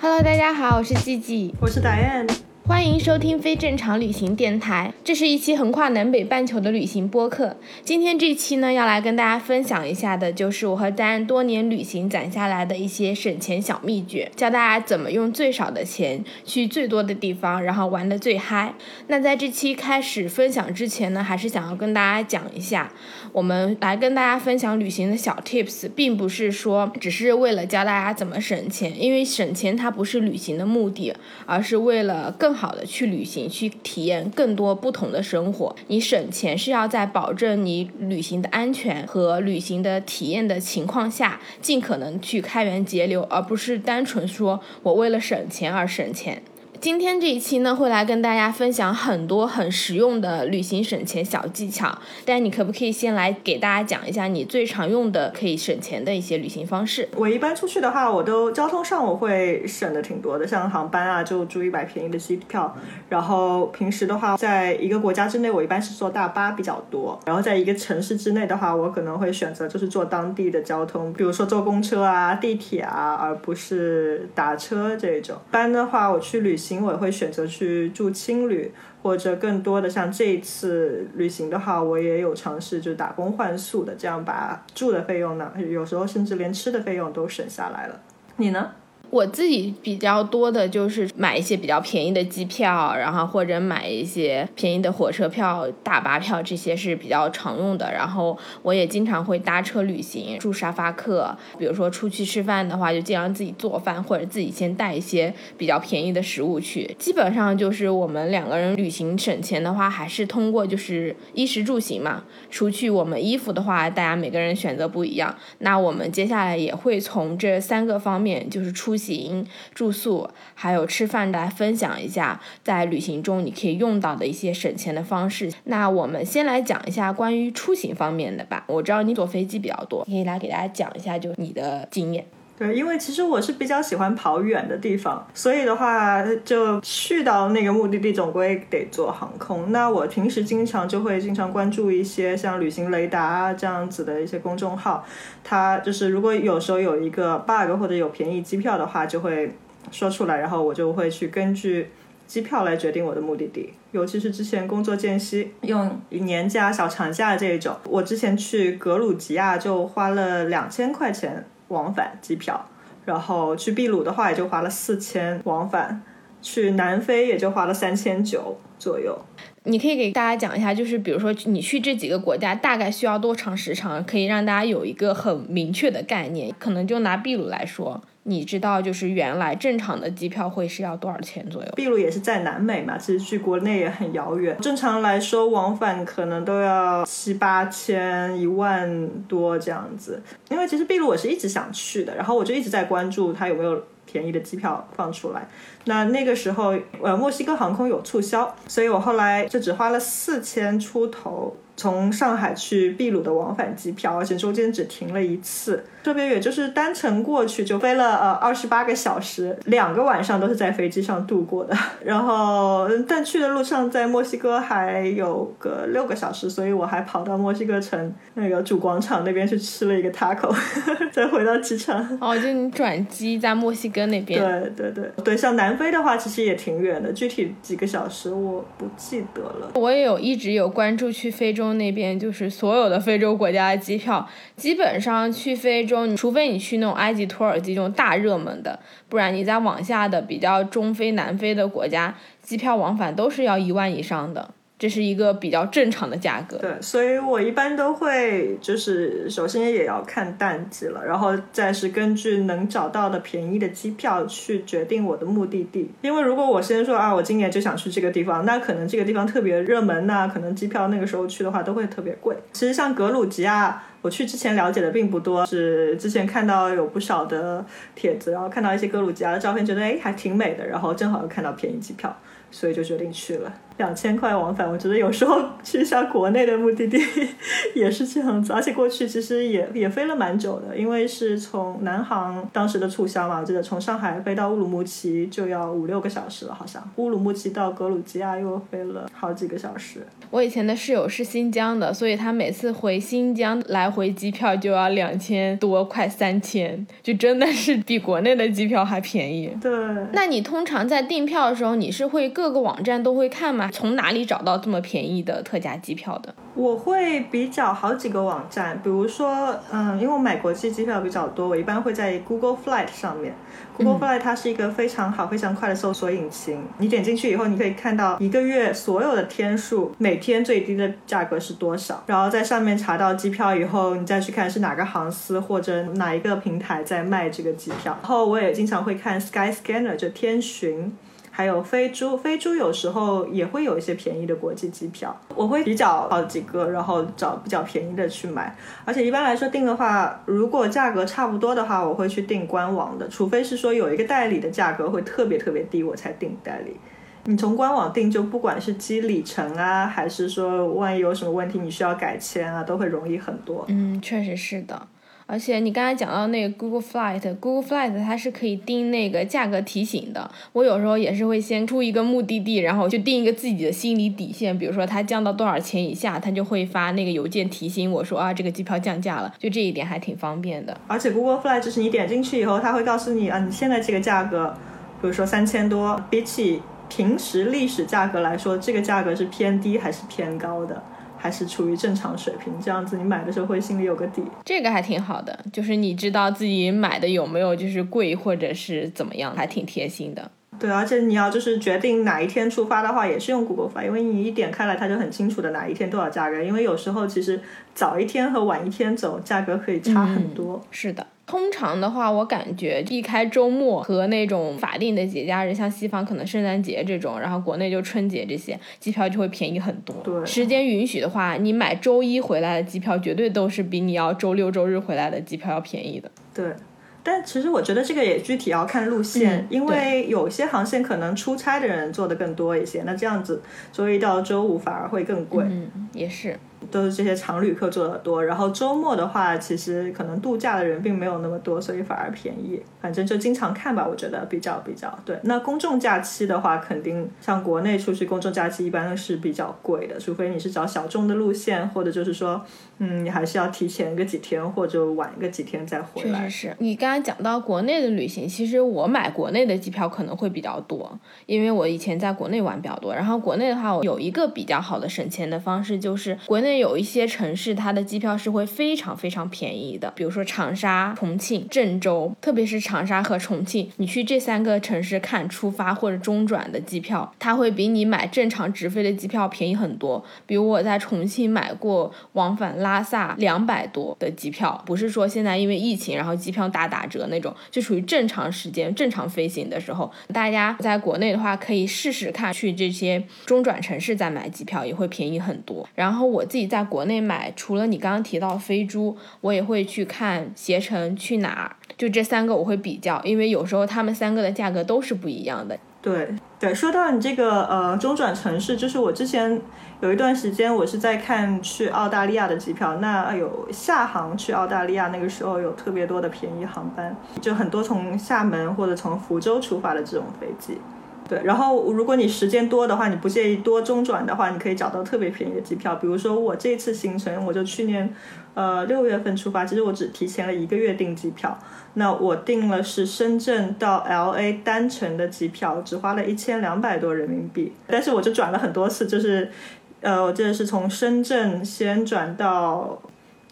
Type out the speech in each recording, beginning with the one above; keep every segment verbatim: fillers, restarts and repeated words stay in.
Hello， 大家好，我是 Gigi， 我是 Diane， 欢迎收听非正常旅行电台，这是一期横跨南北半球的旅行播客。今天这期呢，要来跟大家分享一下的就是我和 Diane 多年旅行攒下来的一些省钱小秘诀，教大家怎么用最少的钱去最多的地方，然后玩得最嗨。那在这期开始分享之前呢，还是想要跟大家讲一下，我们来跟大家分享旅行的小 tips， 并不是说只是为了教大家怎么省钱，因为省钱它不是旅行的目的，而是为了更好的去旅行，去体验更多不同的生活。你省钱是要在保证你旅行的安全和旅行的体验的情况下，尽可能去开源节流，而不是单纯说我为了省钱而省钱。今天这一期呢，会来跟大家分享很多很实用的旅行省钱小技巧，但你可不可以先来给大家讲一下你最常用的可以省钱的一些旅行方式？我一般出去的话，我都交通上我会省的挺多的，像航班啊就注意买便宜的机票，然后平时的话在一个国家之内我一般是坐大巴比较多，然后在一个城市之内的话我可能会选择就是坐当地的交通，比如说坐公车啊地铁啊，而不是打车这种。一般的话我去旅行我也会选择去住青旅，或者更多的像这一次旅行的话我也有尝试就打工换宿的，这样把住的费用呢，有时候甚至连吃的费用都省下来了。你呢？我自己比较多的就是买一些比较便宜的机票，然后或者买一些便宜的火车票大巴票，这些是比较常用的。然后我也经常会搭车旅行，住沙发客，比如说出去吃饭的话就尽量自己做饭，或者自己先带一些比较便宜的食物去。基本上就是我们两个人旅行省钱的话，还是通过就是衣食住行嘛。除去我们衣服的话，大家每个人选择不一样，那我们接下来也会从这三个方面，就是出行、住宿还有吃饭，来分享一下在旅行中你可以用到的一些省钱的方式。那我们先来讲一下关于出行方面的吧，我知道你坐飞机比较多，可以来给大家讲一下就你的经验。对，因为其实我是比较喜欢跑远的地方，所以的话就去到那个目的地总归得坐航空。那我平时经常就会经常关注一些像旅行雷达啊这样子的一些公众号，它就是如果有时候有一个 bug 或者有便宜机票的话就会说出来，然后我就会去根据机票来决定我的目的地。尤其是之前工作间隙用年假小长假这一种，我之前去格鲁吉亚就花了两千块钱往返机票，然后去秘鲁的话也就花了四千往返，去南非也就花了三千九左右。你可以给大家讲一下，就是比如说你去这几个国家大概需要多长时长，可以让大家有一个很明确的概念。可能就拿秘鲁来说，你知道就是原来正常的机票会是要多少钱左右？秘鲁也是在南美嘛，其实距国内也很遥远，正常来说往返可能都要七八千一万多这样子。因为其实秘鲁我是一直想去的，然后我就一直在关注它有没有便宜的机票放出来。那那个时候呃，墨西哥航空有促销，所以我后来就只花了四千出头从上海去秘鲁的往返机票，而且中间只停了一次，特别远，就是单程过去就飞了呃二十八个小时，两个晚上都是在飞机上度过的。然后但去的路上在墨西哥还有个六个小时，所以我还跑到墨西哥城那个主广场那边去吃了一个 taco 再回到机场。哦，就你转机在墨西哥那边？对对对对。像南非的话其实也挺远的，具体几个小时我不记得了。我也有一直有关注去非洲那边，就是所有的非洲国家的机票，基本上去非洲除非你去那种埃及土耳其这种大热门的，不然你在往下的比较中非南非的国家，机票往返都是要一万以上的，这是一个比较正常的价格。对，所以我一般都会就是首先也要看淡季了，然后再是根据能找到的便宜的机票去决定我的目的地。因为如果我先说啊，我今年就想去这个地方，那可能这个地方特别热门啊，可能机票那个时候去的话都会特别贵。其实像格鲁吉亚我去之前了解的并不多，是之前看到有不少的帖子，然后看到一些格鲁吉亚的照片，觉得哎还挺美的，然后正好又看到便宜机票，所以就决定去了。两千块往返，我觉得有时候去一下国内的目的地也是这样子。而且过去其实也也飞了蛮久的，因为是从南航当时的促销嘛，我记得从上海飞到乌鲁木齐就要五六个小时了，好像乌鲁木齐到格鲁吉亚又飞了好几个小时。我以前的室友是新疆的，所以他每次回新疆来回机票就要两千多，快三千，就真的是比国内的机票还便宜。对，那你通常在订票的时候，你是会各个网站都会看吗？从哪里找到这么便宜的特价机票的？我会比较好几个网站，比如说嗯，因为我买国际机票比较多，我一般会在 Google Flight 上面。 Google Flight 它是一个非常好非常快的搜索引擎，嗯，你点进去以后你可以看到一个月所有的天数，每天最低的价格是多少，然后在上面查到机票以后，你再去看是哪个航司或者哪一个平台在卖这个机票。然后我也经常会看 Skyscanner 就天巡，还有飞猪，飞猪有时候也会有一些便宜的国际机票，我会比较好几个，然后找比较便宜的去买。而且一般来说订的话，如果价格差不多的话，我会去订官网的，除非是说有一个代理的价格会特别特别低，我才订代理。你从官网订，就不管是积里程啊，还是说万一有什么问题你需要改签啊，都会容易很多。嗯，确实是的。而且你刚才讲到那个 Google Flight Google Flight 它是可以定那个价格提醒的。我有时候也是会先出一个目的地，然后就定一个自己的心理底线，比如说它降到多少钱以下，它就会发那个邮件提醒我说啊，这个机票降价了，就这一点还挺方便的。而且 Google Flight 就是你点进去以后，它会告诉你啊，你现在这个价格比如说三千多，比起平时历史价格来说，这个价格是偏低还是偏高的，还是处于正常水平，这样子你买的时候会心里有个底。这个还挺好的，就是你知道自己买的有没有就是贵或者是怎么样，还挺贴心的。对，而且你要就是决定哪一天出发的话，也是用 Google Flight， 因为你一点开来它就很清楚的哪一天多少价格，因为有时候其实早一天和晚一天走价格可以差很多。嗯，是的。通常的话我感觉一开周末和那种法定的节假日，像西方可能圣诞节这种，然后国内就春节，这些机票就会便宜很多。对，时间允许的话，你买周一回来的机票绝对都是比你要周六周日回来的机票要便宜的。对，但其实我觉得这个也具体要看路线，嗯，因为有些航线可能出差的人做的更多一些，那这样子周一到周五反而会更贵。嗯，也是，都是这些常旅客做的多，然后周末的话其实可能度假的人并没有那么多，所以反而便宜。反正就经常看吧，我觉得比较比较对。那公众假期的话，肯定像国内出去公众假期一般是比较贵的，除非你是找小众的路线，或者就是说嗯，你还是要提前个几天或者晚个几天再回来。是是是。你刚才讲到国内的旅行，其实我买国内的机票可能会比较多，因为我以前在国内玩比较多。然后国内的话，我有一个比较好的省钱的方式，就是国内有一些城市它的机票是会非常非常便宜的，比如说长沙、重庆、郑州，特别是长沙和重庆，你去这三个城市看出发或者中转的机票，它会比你买正常直飞的机票便宜很多。比如我在重庆买过往返拉萨两百多的机票，不是说现在因为疫情然后机票大打折那种，就属于正常时间正常飞行的时候。大家在国内的话可以试试看去这些中转城市再买机票，也会便宜很多。然后我自己在国内买，除了你刚刚提到飞猪，我也会去看携程、去哪儿，就这三个我会比较，因为有时候他们三个的价格都是不一样的。对对，说到你这个呃中转城市，就是我之前有一段时间我是在看去澳大利亚的机票，那有厦航去澳大利亚，那个时候有特别多的便宜航班，就很多从厦门或者从福州出发的这种飞机。对，然后如果你时间多的话，你不介意多中转的话，你可以找到特别便宜的机票。比如说我这次行程，我就去年呃六月份出发，其实我只提前了一个月订机票，那我订了是深圳到 L A 单程的机票，只花了一千两百多人民币，但是我就转了很多次，就是呃我记得是从深圳先转到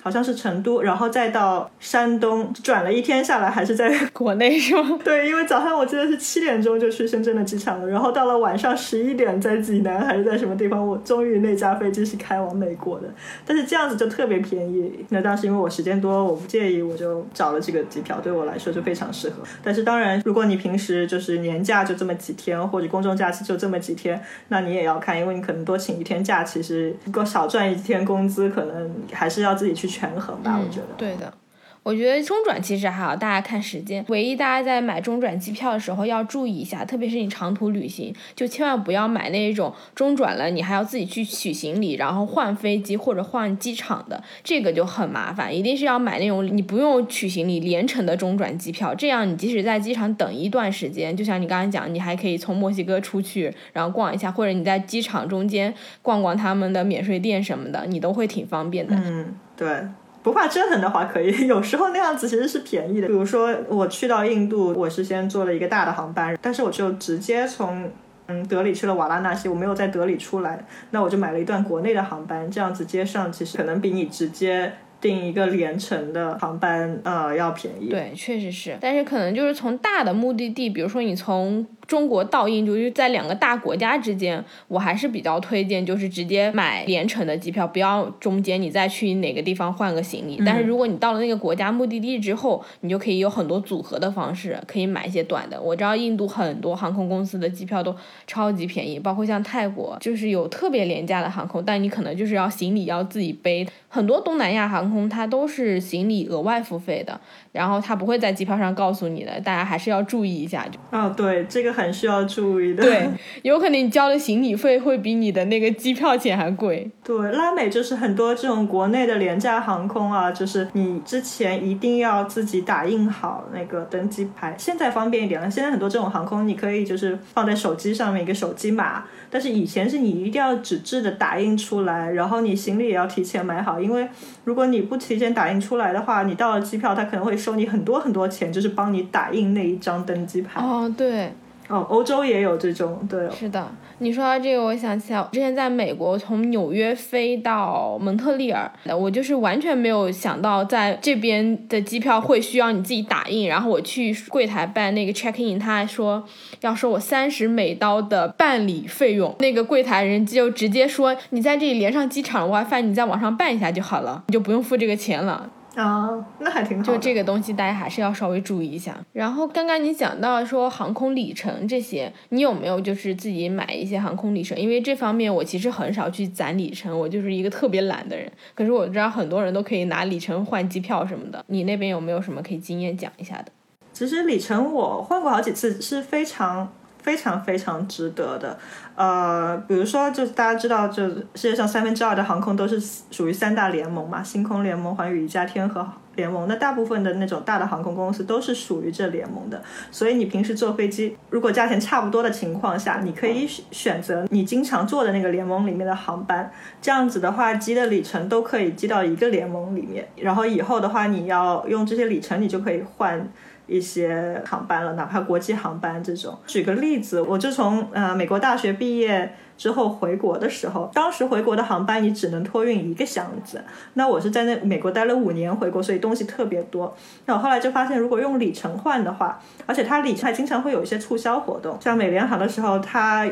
好像是成都，然后再到山东，转了一天下来还是在国内是吗？对，因为早上我记得是七点钟就去深圳的机场了，然后到了晚上十一点在济南还是在什么地方，我终于那架飞机是开往美国的。但是这样子就特别便宜，那当时因为我时间多，我不介意，我就找了这个机票，对我来说就非常适合。但是当然如果你平时就是年假就这么几天，或者公众假期就这么几天，那你也要看，因为你可能多请一天假，其实如果少赚一天工资，可能还是要自己去权衡吧，嗯，我觉得。对的，我觉得中转其实还好，大家看时间。唯一大家在买中转机票的时候要注意一下，特别是你长途旅行，就千万不要买那种中转了你还要自己去取行李，然后换飞机或者换机场的，这个就很麻烦。一定是要买那种你不用取行李连程的中转机票，这样你即使在机场等一段时间，就像你刚才讲，你还可以从墨西哥出去然后逛一下，或者你在机场中间逛逛他们的免税店什么的，你都会挺方便的。嗯，对，不怕折腾的话可以，有时候那样子其实是便宜的。比如说我去到印度，我是先坐了一个大的航班，但是我就直接从嗯德里去了瓦拉纳西，我没有在德里出来，那我就买了一段国内的航班，这样子接上其实可能比你直接订一个连程的航班呃要便宜。对，确实是。但是可能就是从大的目的地，比如说你从中国到印度，就是在两个大国家之间，我还是比较推荐就是直接买连程的机票，不要中间你再去哪个地方换个行李、嗯、但是如果你到了那个国家目的地之后，你就可以有很多组合的方式，可以买一些短的。我知道印度很多航空公司的机票都超级便宜，包括像泰国就是有特别廉价的航空，但你可能就是要行李要自己背。很多东南亚航空它都是行李额外付费的，然后它不会在机票上告诉你的，大家还是要注意一下。哦，对，这个很需要注意的。对，有可能你交的行李费会比你的那个机票钱还贵。对，拉美就是很多这种国内的廉价航空啊，就是你之前一定要自己打印好那个登机牌，现在方便一点了，现在很多这种航空你可以就是放在手机上面一个手机码，但是以前是你一定要纸质的打印出来，然后你行李也要提前买好，因为如果你不提前打印出来的话，你到了机票它可能会收你很多很多钱，就是帮你打印那一张登机牌。哦，对，哦，欧洲也有这种。对、哦、是的。你说到这个我想起来，我之前在美国从纽约飞到蒙特利尔，我就是完全没有想到在这边的机票会需要你自己打印，然后我去柜台办那个 check in， 他还说要收我三十美刀的办理费用，那个柜台人就直接说你在这里连上机场 WiFi， 你在网上办一下就好了，你就不用付这个钱了。哦，那还挺好的。就这个东西大家还是要稍微注意一下。然后刚刚你讲到说航空里程这些，你有没有就是自己买一些航空里程？因为这方面我其实很少去攒里程，我就是一个特别懒的人，可是我知道很多人都可以拿里程换机票什么的，你那边有没有什么可以经验讲一下的？其实里程我换过好几次，是非常非常非常值得的。呃，比如说就是大家知道就世界上三分之二的航空都是属于三大联盟嘛，星空联盟、寰宇一家、天合联盟，那大部分的那种大的航空公司都是属于这联盟的，所以你平时坐飞机如果价钱差不多的情况下，你可以选择你经常坐的那个联盟里面的航班，这样子的话积的里程都可以积到一个联盟里面，然后以后的话你要用这些里程你就可以换一些航班了，哪怕国际航班这种。举个例子，我就从呃美国大学毕业之后回国的时候，当时回国的航班你只能托运一个箱子，那我是在那美国待了五年回国，所以东西特别多。那我后来就发现如果用里程换的话，而且它里程还经常会有一些促销活动，像美联航的时候它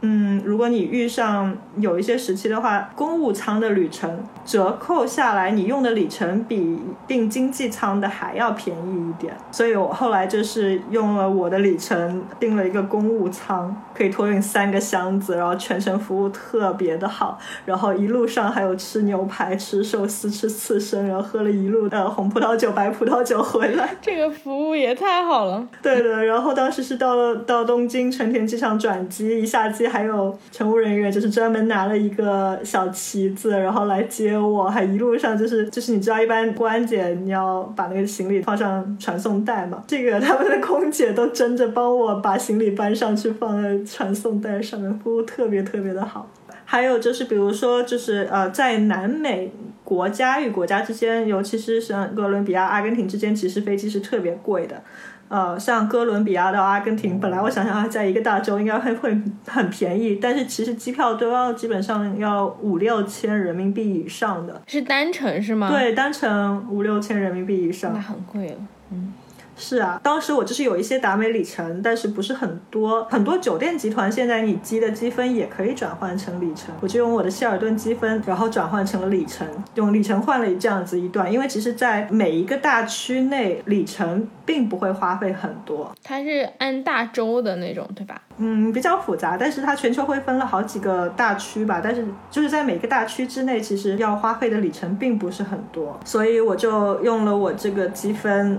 嗯，如果你遇上有一些时期的话，公务舱的旅程折扣下来，你用的里程比订经济舱的还要便宜一点，所以我后来就是用了我的里程订了一个公务舱，可以托运三个箱子，然后全程服务特别的好，然后一路上还有吃牛排、吃寿司、吃刺身，然后喝了一路的红葡萄酒、白葡萄酒回来，这个服务也太好了。对的，然后当时是到了到东京成田机场转机，一下机还有乘务人员就是专门拿了一个小旗子然后来接我，还一路上就是就是你知道一般关姐你要把那个行李放上传送带嘛，这个他们的空姐都争着帮我把行李搬上去放在传送带上面，服务特别特别的好。还有就是比如说就是呃，在南美国家与国家之间，尤其是像哥伦比亚、阿根廷之间，其实飞机是特别贵的。呃，像哥伦比亚到阿根廷，本来我想想它在一个大洲应该会会很便宜，但是其实机票都要基本上要五六千人民币以上的。是单程是吗？对，单程五六千人民币以上，那很贵了。嗯，是啊，当时我就是有一些达美里程，但是不是很多。很多酒店集团现在你积的积分也可以转换成里程，我就用我的希尔顿积分然后转换成了里程，用里程换了这样子一段。因为其实在每一个大区内里程并不会花费很多，它是按大洲的那种对吧？嗯，比较复杂，但是它全球会分了好几个大区吧，但是就是在每个大区之内其实要花费的里程并不是很多，所以我就用了我这个积分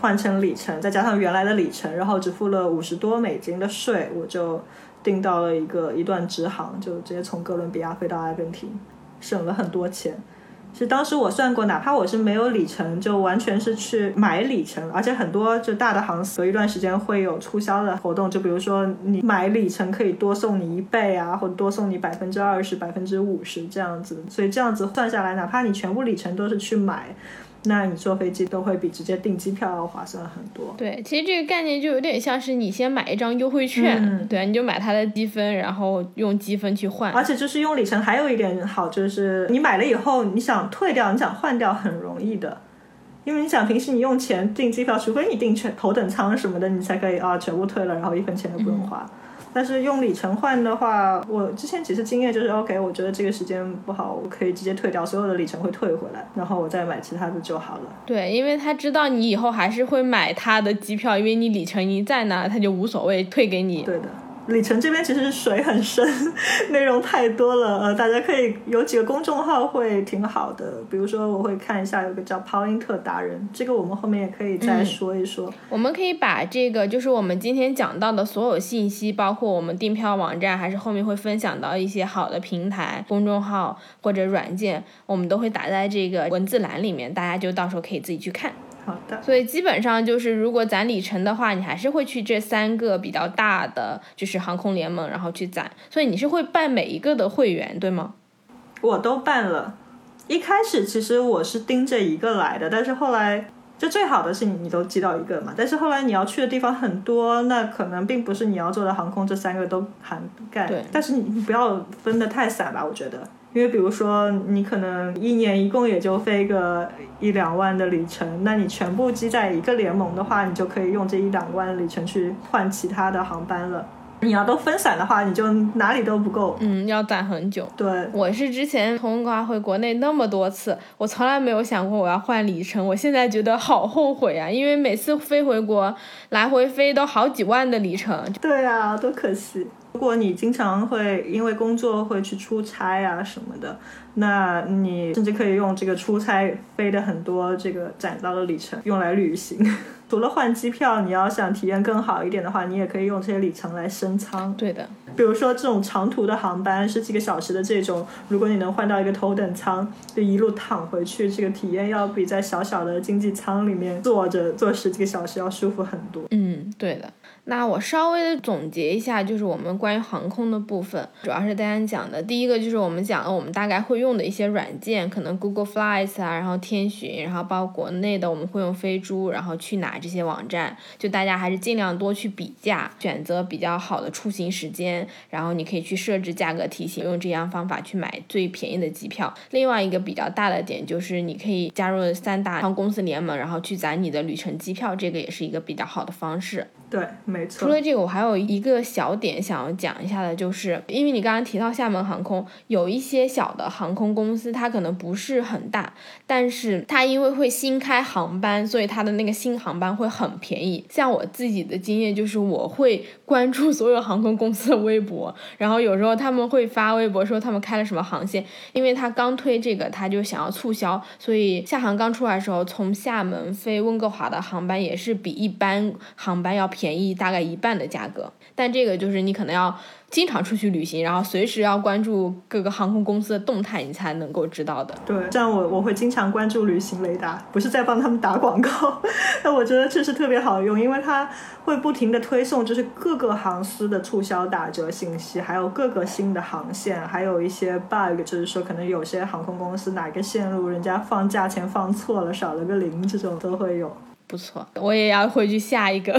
换成里程，再加上原来的里程，然后只付了五十多美金的税，我就订到了一个一段直航，就直接从哥伦比亚飞到阿根廷，省了很多钱。其实当时我算过，哪怕我是没有里程，就完全是去买里程，而且很多就大的航司有一段时间会有促销的活动，就比如说你买里程可以多送你一倍啊，或者多送你百分之二十、百分之五十这样子。所以这样子算下来，哪怕你全部里程都是去买，那你坐飞机都会比直接订机票要划算很多。对，其实这个概念就有点像是你先买一张优惠券、嗯、对、啊、你就买它的积分，然后用积分去换。而且就是用里程还有一点好，就是你买了以后你想退掉你想换掉很容易的，因为你想平时你用钱订机票，除非你订全头等舱什么的你才可以啊全部退了然后一分钱都不用花、嗯，但是用里程换的话，我之前其实经验就是 OK 我觉得这个时间不好，我可以直接退掉所有的里程会退回来，然后我再买其他的就好了。对，因为他知道你以后还是会买他的机票，因为你里程一在那他就无所谓退给你。对的，里程这边其实水很深，内容太多了，呃，大家可以有几个公众号会挺好的，比如说我会看一下有个叫抛因特达人，这个我们后面也可以再说一说、嗯、我们可以把这个就是我们今天讲到的所有信息，包括我们订票网站还是后面会分享到一些好的平台公众号或者软件，我们都会打在这个文字栏里面，大家就到时候可以自己去看。好的，所以基本上就是如果攒里程的话，你还是会去这三个比较大的就是航空联盟然后去攒，所以你是会办每一个的会员对吗？我都办了，一开始其实我是盯着一个来的，但是后来就最好的是你你都记到一个嘛，但是后来你要去的地方很多，那可能并不是你要做的航空这三个都涵盖，但是你不要分得太散吧，我觉得，因为比如说你可能一年一共也就飞个一两万的里程，那你全部积在一个联盟的话，你就可以用这一两万的里程去换其他的航班了，你要都分散的话你就哪里都不够，嗯，要攒很久。对，我是之前通过回国内那么多次，我从来没有想过我要换里程，我现在觉得好后悔啊，因为每次飞回国来回飞都好几万的里程。对啊，多可惜。如果你经常会因为工作会去出差啊什么的，那你甚至可以用这个出差飞的很多这个攒到的里程用来旅行。除了换机票，你要想体验更好一点的话，你也可以用这些里程来升舱。对的，比如说这种长途的航班十几个小时的这种，如果你能换到一个头等舱就一路躺回去，这个体验要比在小小的经济舱里面坐着坐十几个小时要舒服很多。嗯，对的。那我稍微的总结一下，就是我们关于航空的部分主要是大家讲的，第一个就是我们讲了我们大概会用的一些软件，可能 Google Flights 啊，然后天巡，然后包括国内的我们会用飞猪，然后去哪这些网站，就大家还是尽量多去比价，选择比较好的出行时间，然后你可以去设置价格提醒，用这样方法去买最便宜的机票。另外一个比较大的点就是你可以加入三大航空公司联盟，然后去攒你的旅程机票，这个也是一个比较好的方式。对，没错。除了这个我还有一个小点想要讲一下的，就是因为你刚刚提到厦门航空有一些小的航空公司，它可能不是很大，但是它因为会新开航班，所以它的那个新航班会很便宜。像我自己的经验就是我会关注所有航空公司的微博，然后有时候他们会发微博说他们开了什么航线，因为他刚推这个他就想要促销，所以厦航刚出来的时候从厦门飞温哥华的航班也是比一般航班要便宜大概一半的价格。但这个就是你可能要经常出去旅行，然后随时要关注各个航空公司的动态，你才能够知道的。对，像我我会经常关注旅行雷达，不是在帮他们打广告，但我觉得这是特别好用，因为它会不停的推送就是各个航司的促销打折信息，还有各个新的航线，还有一些 bug， 就是说可能有些航空公司哪个线路人家放价钱放错了，少了个零，这种都会有。不错，我也要回去下一个。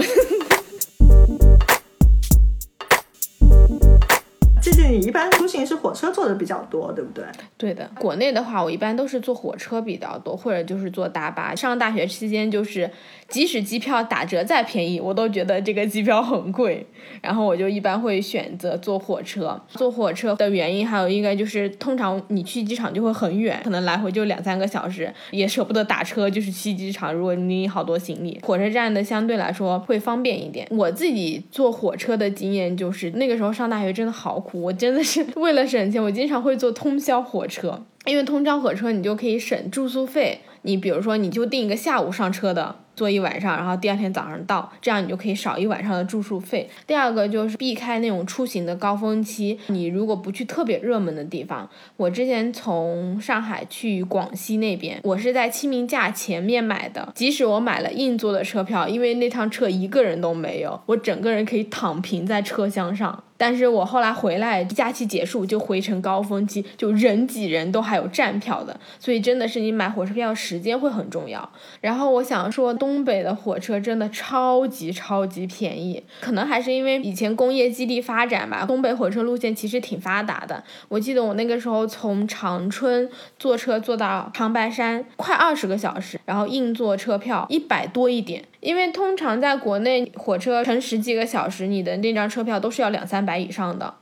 这件去一般出行是火车坐的比较多，对不对？对的，国内的话我一般都是坐火车比较多，或者就是坐大巴。上大学期间就是即使机票打折再便宜，我都觉得这个机票很贵，然后我就一般会选择坐火车。坐火车的原因还有一个就是通常你去机场就会很远，可能来回就两三个小时，也舍不得打车就是去机场，如果你好多行李，火车站的相对来说会方便一点。我自己坐火车的经验就是那个时候上大学真的好苦，我真的是为了省钱我经常会坐通宵火车，因为通宵火车你就可以省住宿费，你比如说你就定一个下午上车的，坐一晚上，然后第二天早上到，这样你就可以少一晚上的住宿费。第二个就是避开那种出行的高峰期，你如果不去特别热门的地方，我之前从上海去广西那边，我是在清明假前面买的，即使我买了硬座的车票，因为那趟车一个人都没有，我整个人可以躺平在车厢上，但是我后来回来假期结束就回程高峰期，就人挤人都还有站票的，所以真的是你买火车票时间会很重要。然后我想说东北的火车真的超级超级便宜，可能还是因为以前工业基地发展吧，东北火车路线其实挺发达的。我记得我那个时候从长春坐车坐到长白山快二十个小时，然后硬座车票一百多一点，因为通常在国内火车乘十几个小时，你的那张车票都是要两三百以上的，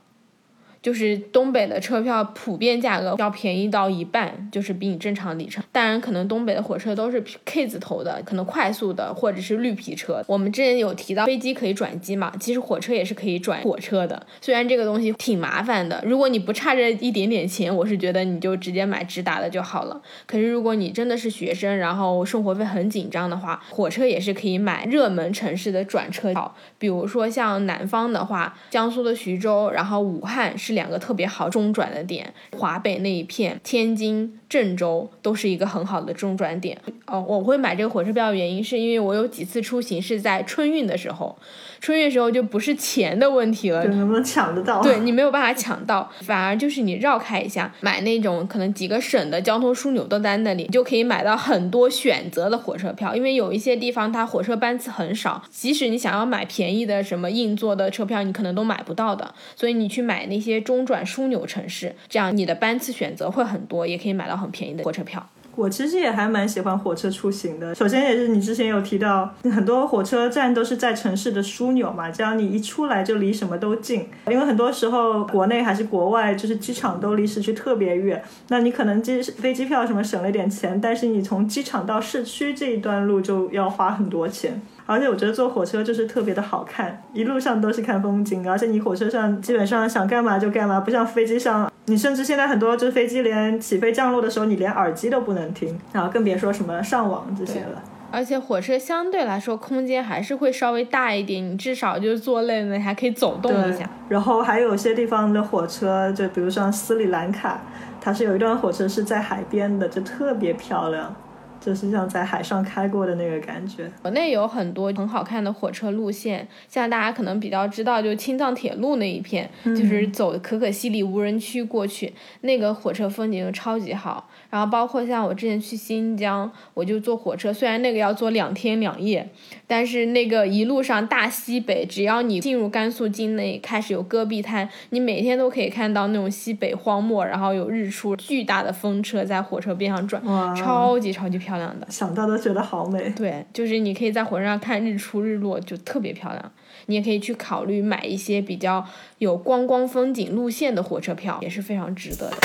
就是东北的车票普遍价格要便宜到一半，就是比你正常里程。当然可能东北的火车都是 K 字头的，可能快速的或者是绿皮车。我们之前有提到飞机可以转机嘛，其实火车也是可以转火车的，虽然这个东西挺麻烦的，如果你不差这一点点钱，我是觉得你就直接买直达的就好了。可是如果你真的是学生，然后生活费很紧张的话，火车也是可以买热门城市的转车票，比如说像南方的话，江苏的徐州，然后武汉是两个特别好中转的点，华北那一片，天津、郑州都是一个很好的中转点。哦，我会买这个火车票的原因是因为我有几次出行是在春运的时候，春运的时候就不是钱的问题了，对，能不能抢得到？对，你没有办法抢到，反而就是你绕开一下，买那种可能几个省的交通枢纽都在那里，你就可以买到很多选择的火车票，因为有一些地方它火车班次很少，即使你想要买便宜的什么硬座的车票，你可能都买不到的，所以你去买那些中转枢纽城市，这样你的班次选择会很多，也可以买到很便宜的火车票。我其实也还蛮喜欢火车出行的，首先也是你之前有提到很多火车站都是在城市的枢纽嘛，这样你一出来就离什么都近，因为很多时候国内还是国外就是机场都离市区特别远，那你可能机飞机票什么省了点钱，但是你从机场到市区这一段路就要花很多钱。而且我觉得坐火车就是特别的好看，一路上都是看风景，而且你火车上基本上想干嘛就干嘛，不像飞机上你甚至现在很多就是飞机连起飞降落的时候你连耳机都不能听，然后更别说什么上网这些了。而且火车相对来说空间还是会稍微大一点，你至少就是坐累了你还可以走动一下。然后还有些地方的火车，就比如像斯里兰卡，它是有一段火车是在海边的，就特别漂亮，就是像在海上开过的那个感觉。国内有很多很好看的火车路线，像大家可能比较知道就青藏铁路那一片、嗯、就是走可可西里无人区过去，那个火车风景超级好。然后包括像我之前去新疆，我就坐火车，虽然那个要坐两天两夜，但是那个一路上大西北，只要你进入甘肃境内开始有戈壁滩，你每天都可以看到那种西北荒漠，然后有日出，巨大的风车在火车边上转，超级超级漂亮的，想到都觉得好美。对，就是你可以在火车上看日出日落，就特别漂亮。你也可以去考虑买一些比较有观光风景路线的火车票，也是非常值得的。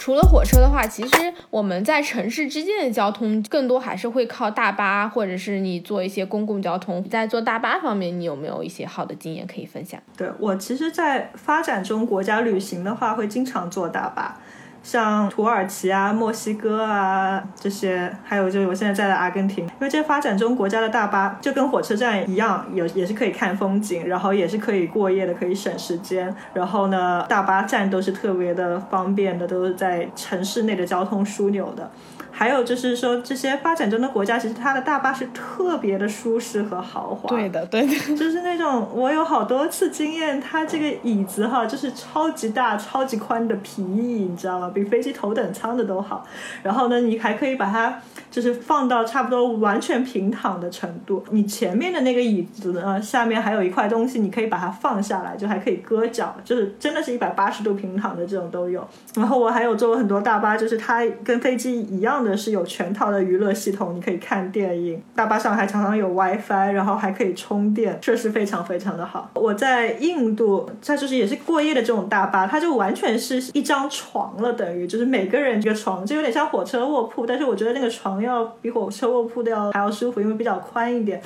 除了火车的话，其实我们在城市之间的交通更多还是会靠大巴，或者是你坐一些公共交通。在坐大巴方面，你有没有一些好的经验可以分享？对，我其实在发展中国家旅行的话会经常坐大巴，像土耳其啊、墨西哥啊这些，还有就我现在在的阿根廷，因为这发展中国家的大巴就跟火车站一样，有也是可以看风景，然后也是可以过夜的，可以省时间。然后呢，大巴站都是特别的方便的，都是在城市内的交通枢纽的。还有就是说，这些发展中的国家其实它的大巴是特别的舒适和豪华。对的，对的，就是那种我有好多次经验，它这个椅子哈，就是超级大、超级宽的皮椅，你知道吗？比飞机头等舱的都好。然后呢，你还可以把它就是放到差不多完全平躺的程度。你前面的那个椅子呢，下面还有一块东西，你可以把它放下来，就还可以搁脚，就是真的是一百八十度平躺的这种都有。然后我还有坐过很多大巴，就是它跟飞机一样的是有全套的娱乐系统，你可以看电影，大巴上还常常有 WiFi， 然后还可以充电，设施非常非常的好。我在印度，它就是也是过夜的这种大巴，它就完全是一张床了，等于就是每个人一个床，就有点像火车卧铺，但是我觉得那个床要比火车卧铺的要还要舒服，因为比较宽一点。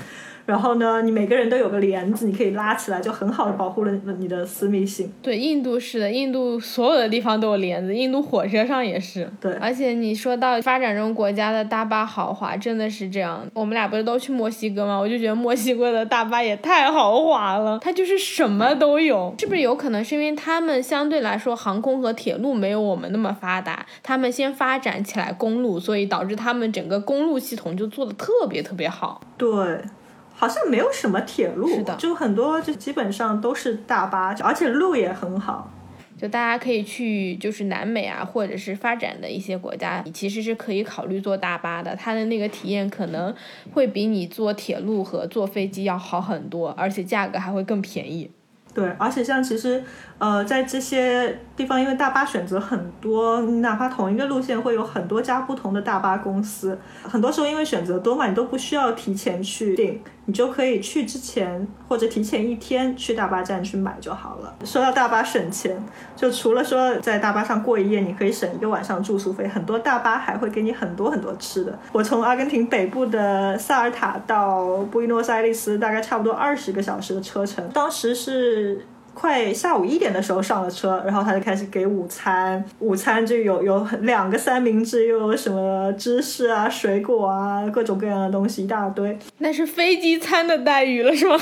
然后呢，你每个人都有个帘子，你可以拉起来，就很好的保护了你的私密性。对，印度是的，印度所有的地方都有帘子，印度火车上也是。对，而且你说到发展中国家的大巴豪华，真的是这样。我们俩不是都去墨西哥吗？我就觉得墨西哥的大巴也太豪华了，它就是什么都有。是不是有可能是因为他们相对来说航空和铁路没有我们那么发达，他们先发展起来公路，所以导致他们整个公路系统就做得特别特别好。对。好像没有什么铁路，是的，就很多就基本上都是大巴，而且路也很好。就大家可以去就是南美啊，或者是发展的一些国家，你其实是可以考虑坐大巴的，它的那个体验可能会比你坐铁路和坐飞机要好很多，而且价格还会更便宜。对，而且像其实呃，在这些地方，因为大巴选择很多，你哪怕同一个路线会有很多家不同的大巴公司，很多时候因为选择多嘛，你都不需要提前去订，你就可以去之前或者提前一天去大巴站去买就好了。说到大巴省钱，就除了说在大巴上过一夜你可以省一个晚上住宿费，很多大巴还会给你很多很多吃的。我从阿根廷北部的萨尔塔到布宜诺斯艾利斯大概差不多二十个小时的车程，当时是快下午一点的时候上了车，然后他就开始给午餐，午餐就有有两个三明治，又有什么芝士啊、水果啊，各种各样的东西一大堆。那是飞机餐的待遇了是吗？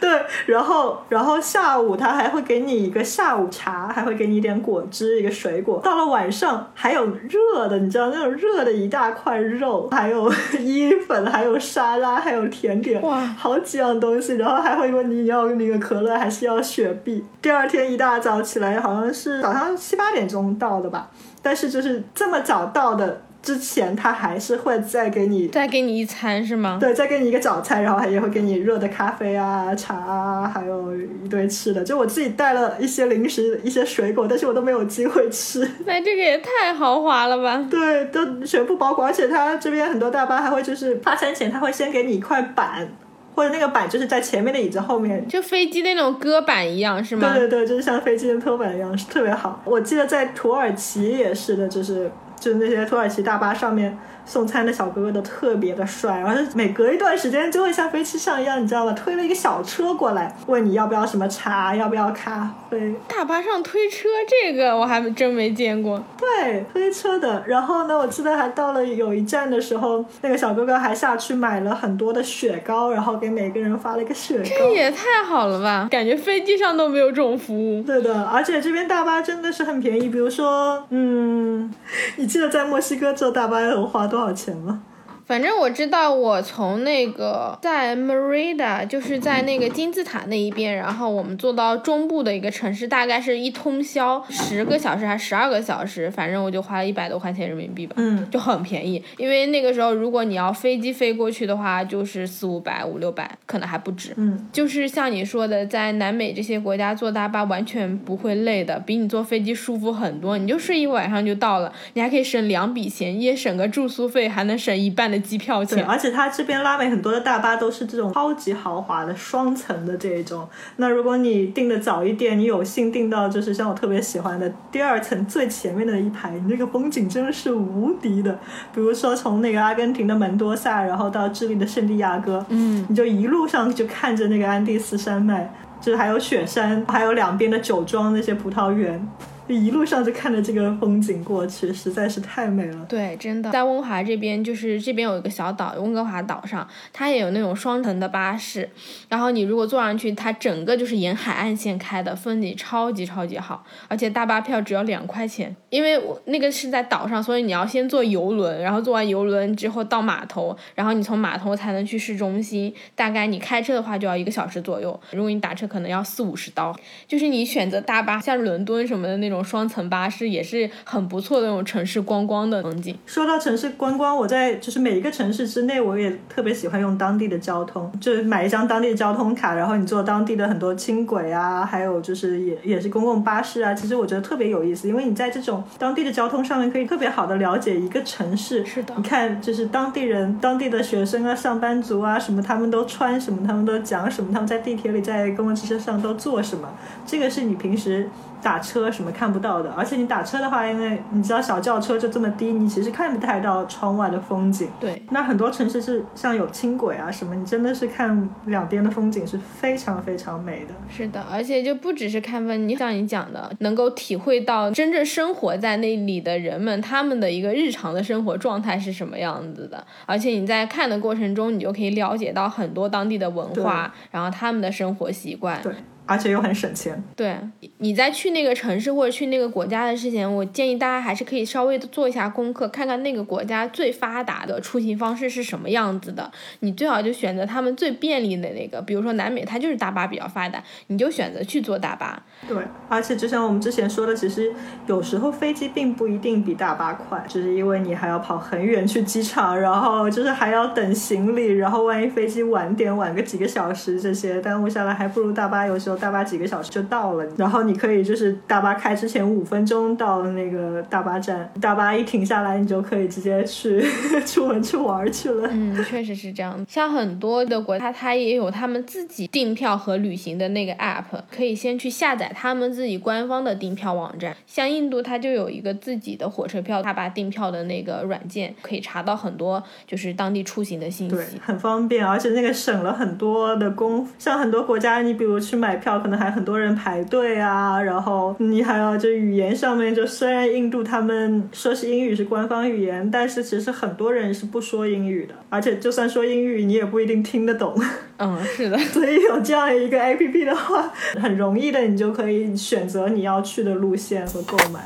对，然后然后下午他还会给你一个下午茶，还会给你一点果汁、一个水果。到了晚上还有热的，你知道那种热的一大块肉，还有意粉，还有沙拉，还有甜点，哇，好几样东西。然后还会问你要那个可乐还是要雪碧。第二天一大早起来，好像是早上七八点钟到的吧，但是就是这么早到的之前他还是会再给你再给你一餐是吗？对，再给你一个早餐，然后也会给你热的咖啡啊、茶啊，还有一堆吃的。就我自己带了一些零食、一些水果，但是我都没有机会吃。那这个也太豪华了吧。对，都全部包括。而且他这边很多大巴还会就是发餐前他会先给你一块板，或者那个板就是在前面的椅子后面，就飞机那种搁板一样是吗？对对对，就是像飞机的托板一样，特别好。我记得在土耳其也是的，就是就是那些土耳其大巴上面送餐的小哥哥都特别的帅，然后每隔一段时间就会像飞机上一样，你知道吗？推了一个小车过来，问你要不要什么茶，要不要咖啡。大巴上推车这个我还真没见过。对，推车的。然后呢，我记得还到了有一站的时候，那个小哥哥还下去买了很多的雪糕，然后给每个人发了一个雪糕。这也太好了吧，感觉飞机上都没有这种服务。对的，而且这边大巴真的是很便宜，比如说嗯，你记得在墨西哥坐大巴有花多少钱吗？反正我知道，我从那个在 Merida， 就是在那个金字塔那一边，然后我们坐到中部的一个城市，大概是一通宵十个小时还十二个小时，反正我就花了一百多块钱人民币吧，嗯，就很便宜。因为那个时候如果你要飞机飞过去的话，就是四五百、五六百，可能还不止。嗯，就是像你说的，在南美这些国家坐大巴完全不会累的，比你坐飞机舒服很多，你就睡一晚上就到了，你还可以省两笔钱，也省个住宿费，还能省一半的机票钱。而且它这边拉美很多的大巴都是这种超级豪华的双层的这一种。那如果你订的早一点，你有幸订到就是像我特别喜欢的第二层最前面的一排，你那个风景真的是无敌的。比如说从那个阿根廷的门多萨，然后到智利的圣地亚哥，嗯，你就一路上就看着那个安第斯山脉，就是还有雪山，还有两边的酒庄那些葡萄园，一路上就看着这个风景过去，实在是太美了。对，真的。在温哥华这边，就是这边有一个小岛，温哥华岛上它也有那种双层的巴士，然后你如果坐上去，它整个就是沿海岸线开的，风景超级超级好。而且大巴票只要两块钱，因为我那个是在岛上，所以你要先坐游轮，然后坐完游轮之后到码头，然后你从码头才能去市中心，大概你开车的话就要一个小时左右，如果你打车可能要四五十刀。就是你选择大巴，像伦敦什么的那种种双层巴士，也是很不错的那种城市观光的风景。说到城市观光，我在就是每一个城市之内，我也特别喜欢用当地的交通，就是买一张当地的交通卡，然后你坐当地的很多轻轨啊，还有就是也也是公共巴士啊，其实我觉得特别有意思，因为你在这种当地的交通上面可以特别好的了解一个城市。是的，你看就是当地人、当地的学生啊、上班族啊什么，他们都穿什么，他们都讲什么，他们在地铁里、在公共汽车上都做什么，这个是你平时打车什么看不到的。而且你打车的话，因为你知道小轿车就这么低，你其实看不太到窗外的风景。对，那很多城市是像有轻轨啊什么，你真的是看两边的风景是非常非常美的。是的，而且就不只是看风景，像你讲的能够体会到真正生活在那里的人们他们的一个日常的生活状态是什么样子的，而且你在看的过程中你就可以了解到很多当地的文化，然后他们的生活习惯。对，而且又很省钱。对，你在去那个城市或者去那个国家的之前，我建议大家还是可以稍微的做一下功课，看看那个国家最发达的出行方式是什么样子的，你最好就选择他们最便利的那个，比如说南美它就是大巴比较发达，你就选择去坐大巴。对，而且就像我们之前说的，其实有时候飞机并不一定比大巴快，就是因为你还要跑很远去机场，然后就是还要等行李，然后万一飞机晚点晚个几个小时，这些耽误下来还不如大巴，有时候大巴几个小时就到了，然后你可以就是大巴开之前五分钟到那个大巴站，大巴一停下来你就可以直接去出门去玩去了。嗯，确实是这样。像很多的国家它也有他们自己订票和旅行的那个 app， 可以先去下载他们自己官方的订票网站，像印度它就有一个自己的火车票大巴订票的那个软件，可以查到很多就是当地出行的信息。对，很方便，而且那个省了很多的功夫。像很多国家你比如去买票可能还很多人排队啊，然后你还要就语言上面，就虽然印度他们说是英语是官方语言，但是其实很多人是不说英语的，而且就算说英语你也不一定听得懂。嗯，是的，所以有这样一个 A P P 的话，很容易的你就可以选择你要去的路线和购买。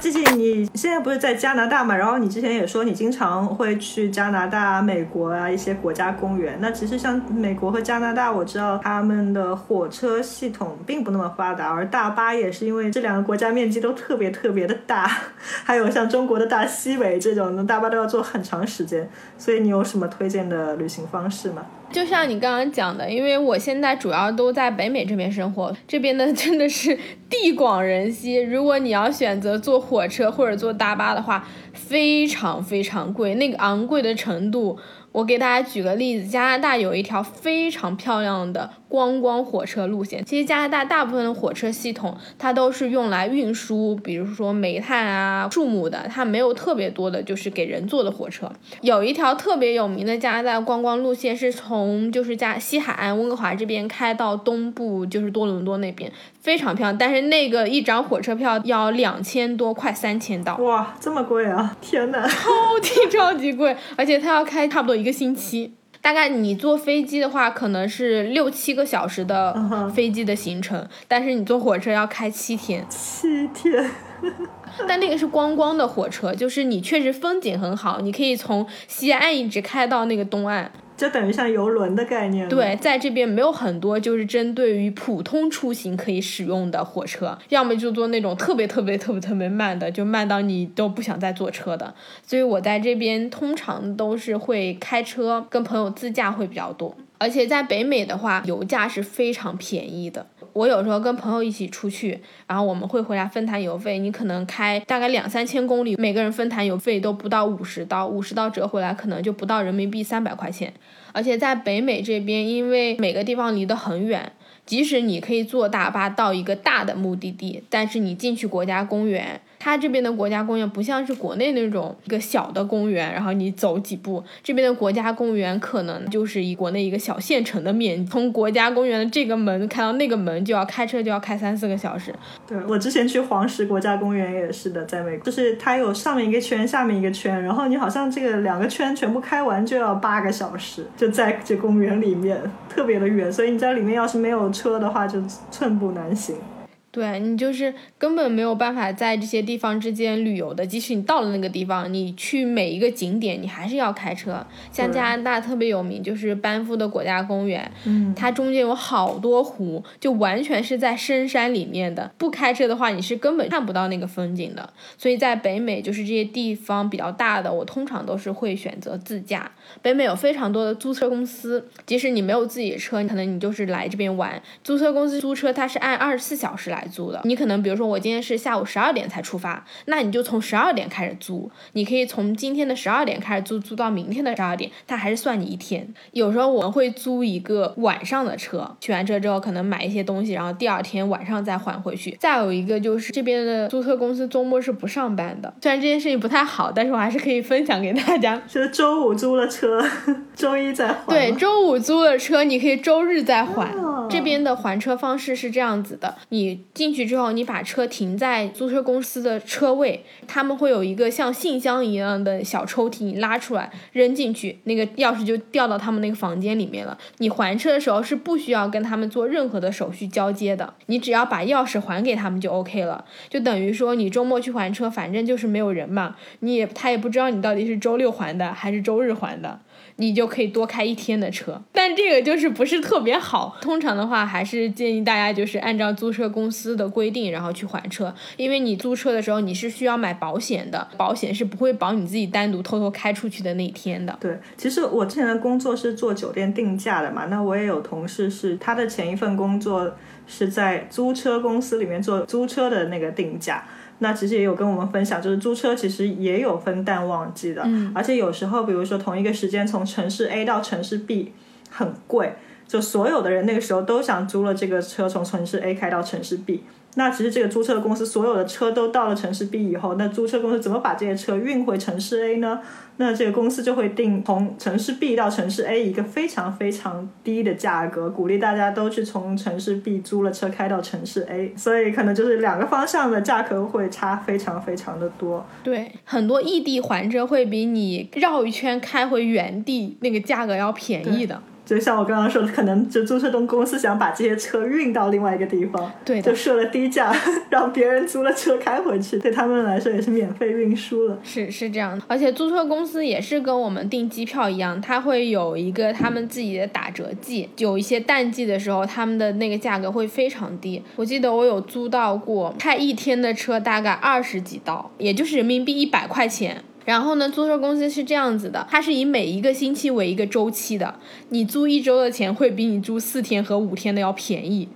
Gigi， 你现在不是在加拿大嘛？然后你之前也说你经常会去加拿大、美国啊一些国家公园。那其实像美国和加拿大，我知道他们的火车系统并不那么发达，而大巴也是因为这两个国家面积都特别特别的大，还有像中国的大西北这种，大巴都要坐很长时间。所以你有什么推荐的旅行方式吗？就像你刚刚讲的，因为我现在主要都在北美这边生活，这边呢真的是地广人稀，如果你要选择坐火车或者坐大巴的话，非常非常贵，那个昂贵的程度。我给大家举个例子，加拿大有一条非常漂亮的观光火车路线。其实加拿大大部分的火车系统它都是用来运输比如说煤炭啊、树木的，它没有特别多的就是给人坐的火车。有一条特别有名的加拿大观光路线是从就是加西海岸温哥华这边开到东部就是多伦多那边，非常漂亮，但是那个一张火车票要两千多快三千刀。哇，这么贵啊，天哪，超级超级贵。而且它要开差不多一个星期，大概你坐飞机的话可能是六七个小时的飞机的行程，uh-huh. 但是你坐火车要开七天七天但那个是观光的火车，就是你确实风景很好，你可以从西岸一直开到那个东岸，就等于像邮轮的概念。对，在这边没有很多就是针对于普通出行可以使用的火车，要么就坐那种特别特别特别特别慢的，就慢到你都不想再坐车的。所以我在这边通常都是会开车，跟朋友自驾会比较多。而且在北美的话，油价是非常便宜的。我有时候跟朋友一起出去，然后我们会回来分摊油费，你可能开大概两三千公里，每个人分摊油费都不到五十刀，五十刀折回来可能就不到人民币三百块钱。而且在北美这边，因为每个地方离得很远，即使你可以坐大巴到一个大的目的地，但是你进去国家公园，它这边的国家公园不像是国内那种一个小的公园，然后你走几步，这边的国家公园可能就是以国内一个小县城的面积，从国家公园的这个门开到那个门就要开车就要开三四个小时。对，我之前去黄石国家公园也是的，在美国就是它有上面一个圈下面一个圈，然后你好像这个两个圈全部开完就要八个小时，就在这公园里面特别的远，所以你在里面要是没有车的话就寸步难行。对，你就是根本没有办法在这些地方之间旅游的，即使你到了那个地方，你去每一个景点你还是要开车。像加拿大特别有名就是班夫的国家公园，嗯，它中间有好多湖，就完全是在深山里面的，不开车的话你是根本看不到那个风景的。所以在北美就是这些地方比较大的，我通常都是会选择自驾。北美有非常多的租车公司，即使你没有自己的车，可能你就是来这边玩，租车公司租车它是按二十四小时来租的。你可能比如说我今天是下午十二点才出发，那你就从十二点开始租，你可以从今天的十二点开始租，租到明天的十二点，它还是算你一天。有时候我们会租一个晚上的车，取完车之后可能买一些东西，然后第二天晚上再还回去。再有一个就是这边的租车公司周末是不上班的，虽然这件事情不太好，但是我还是可以分享给大家。是周五租了车周一再还。对，周五租了车你可以周日再还、哦、这边的还车方式是这样子的，你进去之后你把车停在租车公司的车位，他们会有一个像信箱一样的小抽屉，你拉出来扔进去，那个钥匙就掉到他们那个房间里面了。你还车的时候是不需要跟他们做任何的手续交接的，你只要把钥匙还给他们就 OK 了。就等于说你周末去还车，反正就是没有人嘛，你也他也不知道你到底是周六还的还是周日还的，你就可以多开一天的车。但这个就是不是特别好，通常的话还是建议大家就是按照租车公司的规定然后去还车。因为你租车的时候你是需要买保险的，保险是不会保你自己单独偷偷开出去的那一天的。对，其实我之前的工作是做酒店定价的嘛，那我也有同事是他的前一份工作是在租车公司里面做租车的那个定价，那其实也有跟我们分享，就是租车其实也有分淡旺季的、嗯、而且有时候比如说同一个时间从城市 A 到城市 B 很贵，就所有的人那个时候都想租了这个车从城市 A 开到城市 B， 那其实这个租车公司所有的车都到了城市 B 以后，那租车公司怎么把这些车运回城市 A 呢？那这个公司就会定从城市 B 到城市 A 一个非常非常低的价格，鼓励大家都去从城市 B 租了车开到城市 A， 所以可能就是两个方向的价格会差非常非常的多。对，很多异地还车会比你绕一圈开回原地那个价格要便宜的。就像我刚刚说的，可能就租车公司想把这些车运到另外一个地方，对，就设了低价让别人租了车开回去，对他们来说也是免费运输了。是是这样的，而且租车公司也是跟我们订机票一样，它会有一个他们自己的打折季，有一些淡季的时候他们的那个价格会非常低。我记得我有租到过开一天的车大概二十几刀，也就是人民币一百块钱。然后呢，租车公司是这样子的，它是以每一个星期为一个周期的，你租一周的钱会比你租四天和五天的要便宜。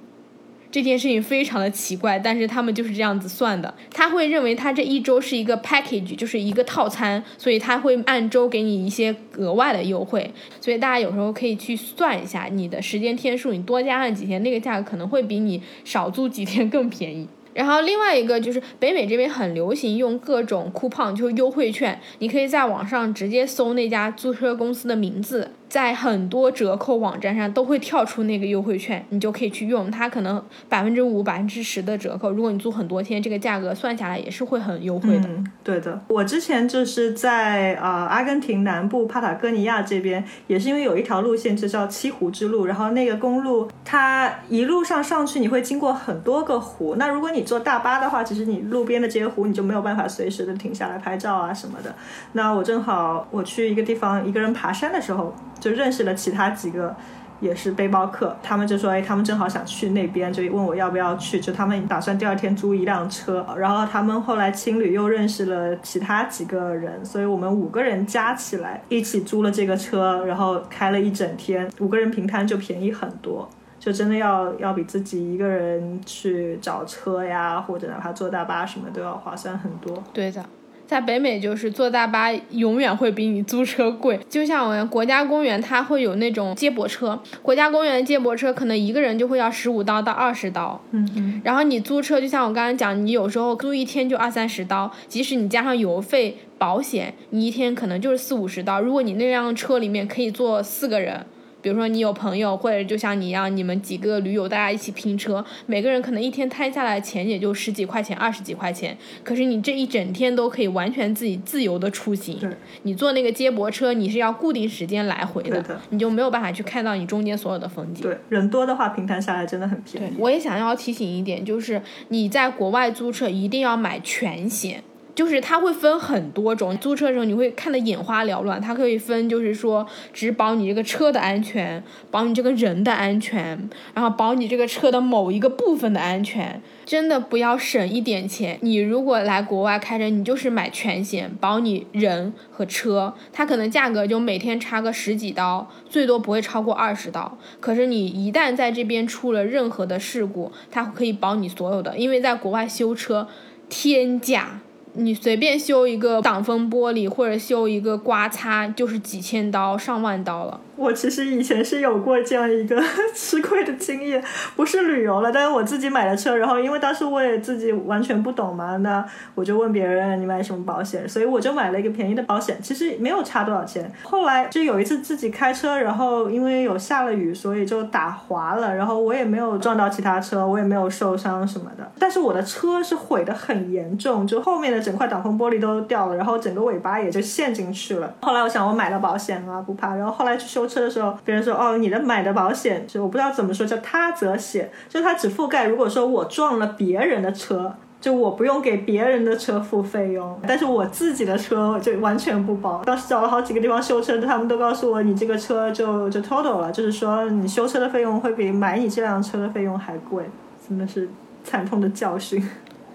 这件事情非常的奇怪，但是他们就是这样子算的。他会认为他这一周是一个 package， 就是一个套餐，所以他会按周给你一些额外的优惠。所以大家有时候可以去算一下你的时间天数，你多加上几天，那个价格可能会比你少租几天更便宜。然后另外一个就是北美这边很流行用各种 coupon， 就是优惠券，你可以在网上直接搜那家租车公司的名字，在很多折扣网站上都会跳出那个优惠券，你就可以去用它，可能百分之五、百分之十的折扣，如果你租很多天，这个价格算下来也是会很优惠的。嗯，对的，我之前就是在呃阿根廷南部帕塔哥尼亚这边，也是因为有一条路线就叫七湖之路，然后那个公路它一路上上去你会经过很多个湖，那如果你坐大巴的话，其实你路边的这些湖你就没有办法随时的停下来拍照啊什么的。那我正好我去一个地方一个人爬山的时候，就认识了其他几个也是背包客，他们就说哎，他们正好想去那边，就问我要不要去，就他们打算第二天租一辆车。然后他们后来青旅又认识了其他几个人，所以我们五个人加起来一起租了这个车，然后开了一整天，五个人平摊就便宜很多，就真的要要比自己一个人去找车呀，或者哪怕坐大巴什么都要划算很多。对的，在北美就是坐大巴永远会比你租车贵。就像我们国家公园它会有那种接驳车，国家公园的接驳车可能一个人就会要十五刀到二十刀，嗯嗯，然后你租车就像我刚才讲，你有时候租一天就二三十刀，即使你加上油费保险，你一天可能就是四五十刀。如果你那辆车里面可以坐四个人，比如说你有朋友，或者就像你一样，你们几个驴友大家一起拼车，每个人可能一天摊下来钱也就十几块钱、二十几块钱，可是你这一整天都可以完全自己自由的出行。你坐那个接驳车，你是要固定时间来回的，你就没有办法去看到你中间所有的风景。对，人多的话平摊下来真的很便宜。我也想要提醒一点，就是你在国外租车一定要买全险。就是它会分很多种，租车的时候你会看得眼花缭乱，它可以分就是说只保你这个车的安全，保你这个人的安全，然后保你这个车的某一个部分的安全。真的不要省一点钱，你如果来国外开车，你就是买全险，保你人和车，它可能价格就每天差个十几刀，最多不会超过二十刀，可是你一旦在这边出了任何的事故，它可以保你所有的。因为在国外修车天价，你随便修一个挡风玻璃或者修一个刮擦就是几千刀上万刀了。我其实以前是有过这样一个吃亏的经验，不是旅游了，但是我自己买了车，然后因为当时我也自己完全不懂嘛，那我就问别人你买什么保险，所以我就买了一个便宜的保险，其实没有差多少钱。后来就有一次自己开车，然后因为有下了雨，所以就打滑了，然后我也没有撞到其他车，我也没有受伤什么的，但是我的车是毁得很严重，就后面的整块挡风玻璃都掉了，然后整个尾巴也就陷进去了。后来我想我买了保险啊，不怕。然后后来去修车的时候，别人说哦，你的买的保险，就我不知道怎么说，叫他责险，就它只覆盖如果说我撞了别人的车，就我不用给别人的车付费用，但是我自己的车就完全不保。当时找了好几个地方修车，他们都告诉我你这个车就就 total 了，就是说你修车的费用会比买你这辆车的费用还贵，真的是惨痛的教训。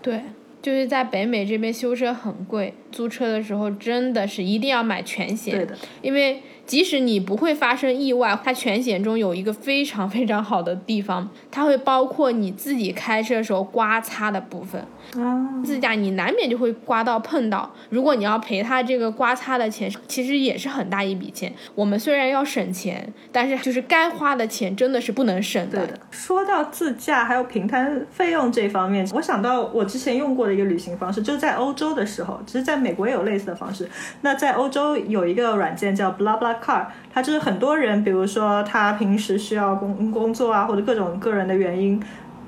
对，就是在北美这边修车很贵，租车的时候真的是一定要买全险。对的，因为即使你不会发生意外，它全险中有一个非常非常好的地方，它会包括你自己开车的时候刮擦的部分。啊，自驾你难免就会刮到碰到，如果你要赔他这个刮擦的钱，其实也是很大一笔钱。我们虽然要省钱，但是就是该花的钱真的是不能省的。对的，说到自驾还有平摊费用这方面，我想到我之前用过的一个旅行方式，就是在欧洲的时候，其实在美国也有类似的方式。那在欧洲有一个软件叫 blabla car， 它就是很多人，比如说他平时需要工工作啊，或者各种个人的原因，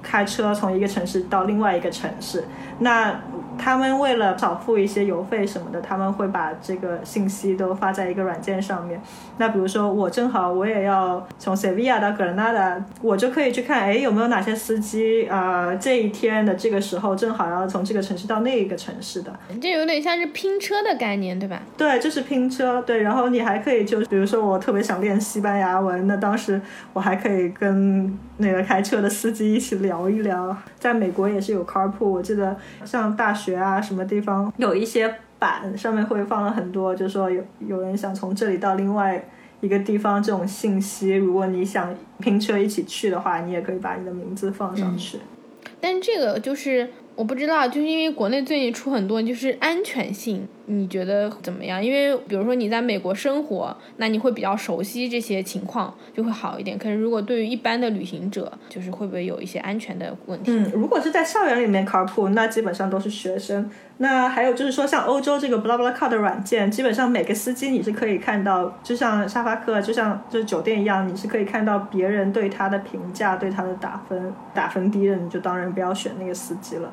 开车从一个城市到另外一个城市，那他们为了少付一些油费什么的，他们会把这个信息都发在一个软件上面。那比如说我正好我也要从 Sevilla 到 Granada， 我就可以去看，哎，有没有哪些司机啊、呃、这一天的这个时候正好要从这个城市到那个城市的，这有点像是拼车的概念，对吧？对，就是拼车。对，然后你还可以就比如说我特别想练西班牙文，那当时我还可以跟那个开车的司机一起聊一聊。在美国也是有 carpool， 我记得像大学啊什么地方有一些板上面会放了很多，就是说有有人想从这里到另外一个地方这种信息，如果你想拼车一起去的话，你也可以把你的名字放上去、嗯、但这个就是我不知道，就是因为国内最近出很多就是安全性，你觉得怎么样？因为比如说你在美国生活，那你会比较熟悉这些情况，就会好一点。可是如果对于一般的旅行者，就是会不会有一些安全的问题？嗯，如果是在校园里面 carpool， 那基本上都是学生。那还有就是说，像欧洲这个 BlaBlaCar 的软件，基本上每个司机你是可以看到，就像沙发客，就像就是酒店一样，你是可以看到别人对他的评价，对他的打分，打分低的你就当然不要选那个司机了。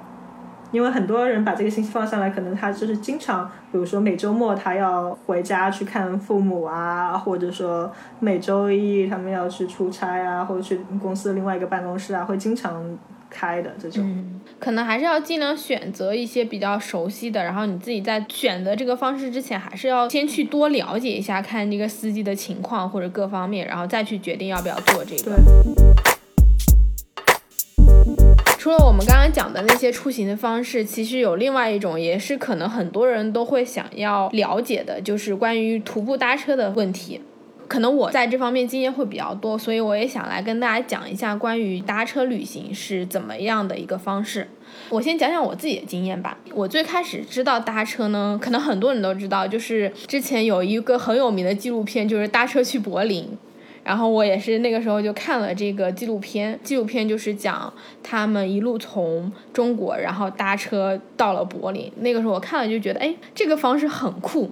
因为很多人把这个信息放上来，可能他就是经常比如说每周末他要回家去看父母啊，或者说每周一他们要去出差啊，或者去公司另外一个办公室啊，会经常开的这种、嗯、可能还是要尽量选择一些比较熟悉的，然后你自己在选择这个方式之前，还是要先去多了解一下，看这个司机的情况或者各方面，然后再去决定要不要做这个。对，除了我们刚刚讲的那些出行的方式，其实有另外一种也是可能很多人都会想要了解的，就是关于徒步搭车的问题。可能我在这方面经验会比较多，所以我也想来跟大家讲一下关于搭车旅行是怎么样的一个方式。我先讲讲我自己的经验吧。我最开始知道搭车呢，可能很多人都知道，就是之前有一个很有名的纪录片，就是搭车去柏林，然后我也是那个时候就看了这个纪录片，纪录片就是讲他们一路从中国然后搭车到了柏林。那个时候我看了就觉得，哎，这个方式很酷，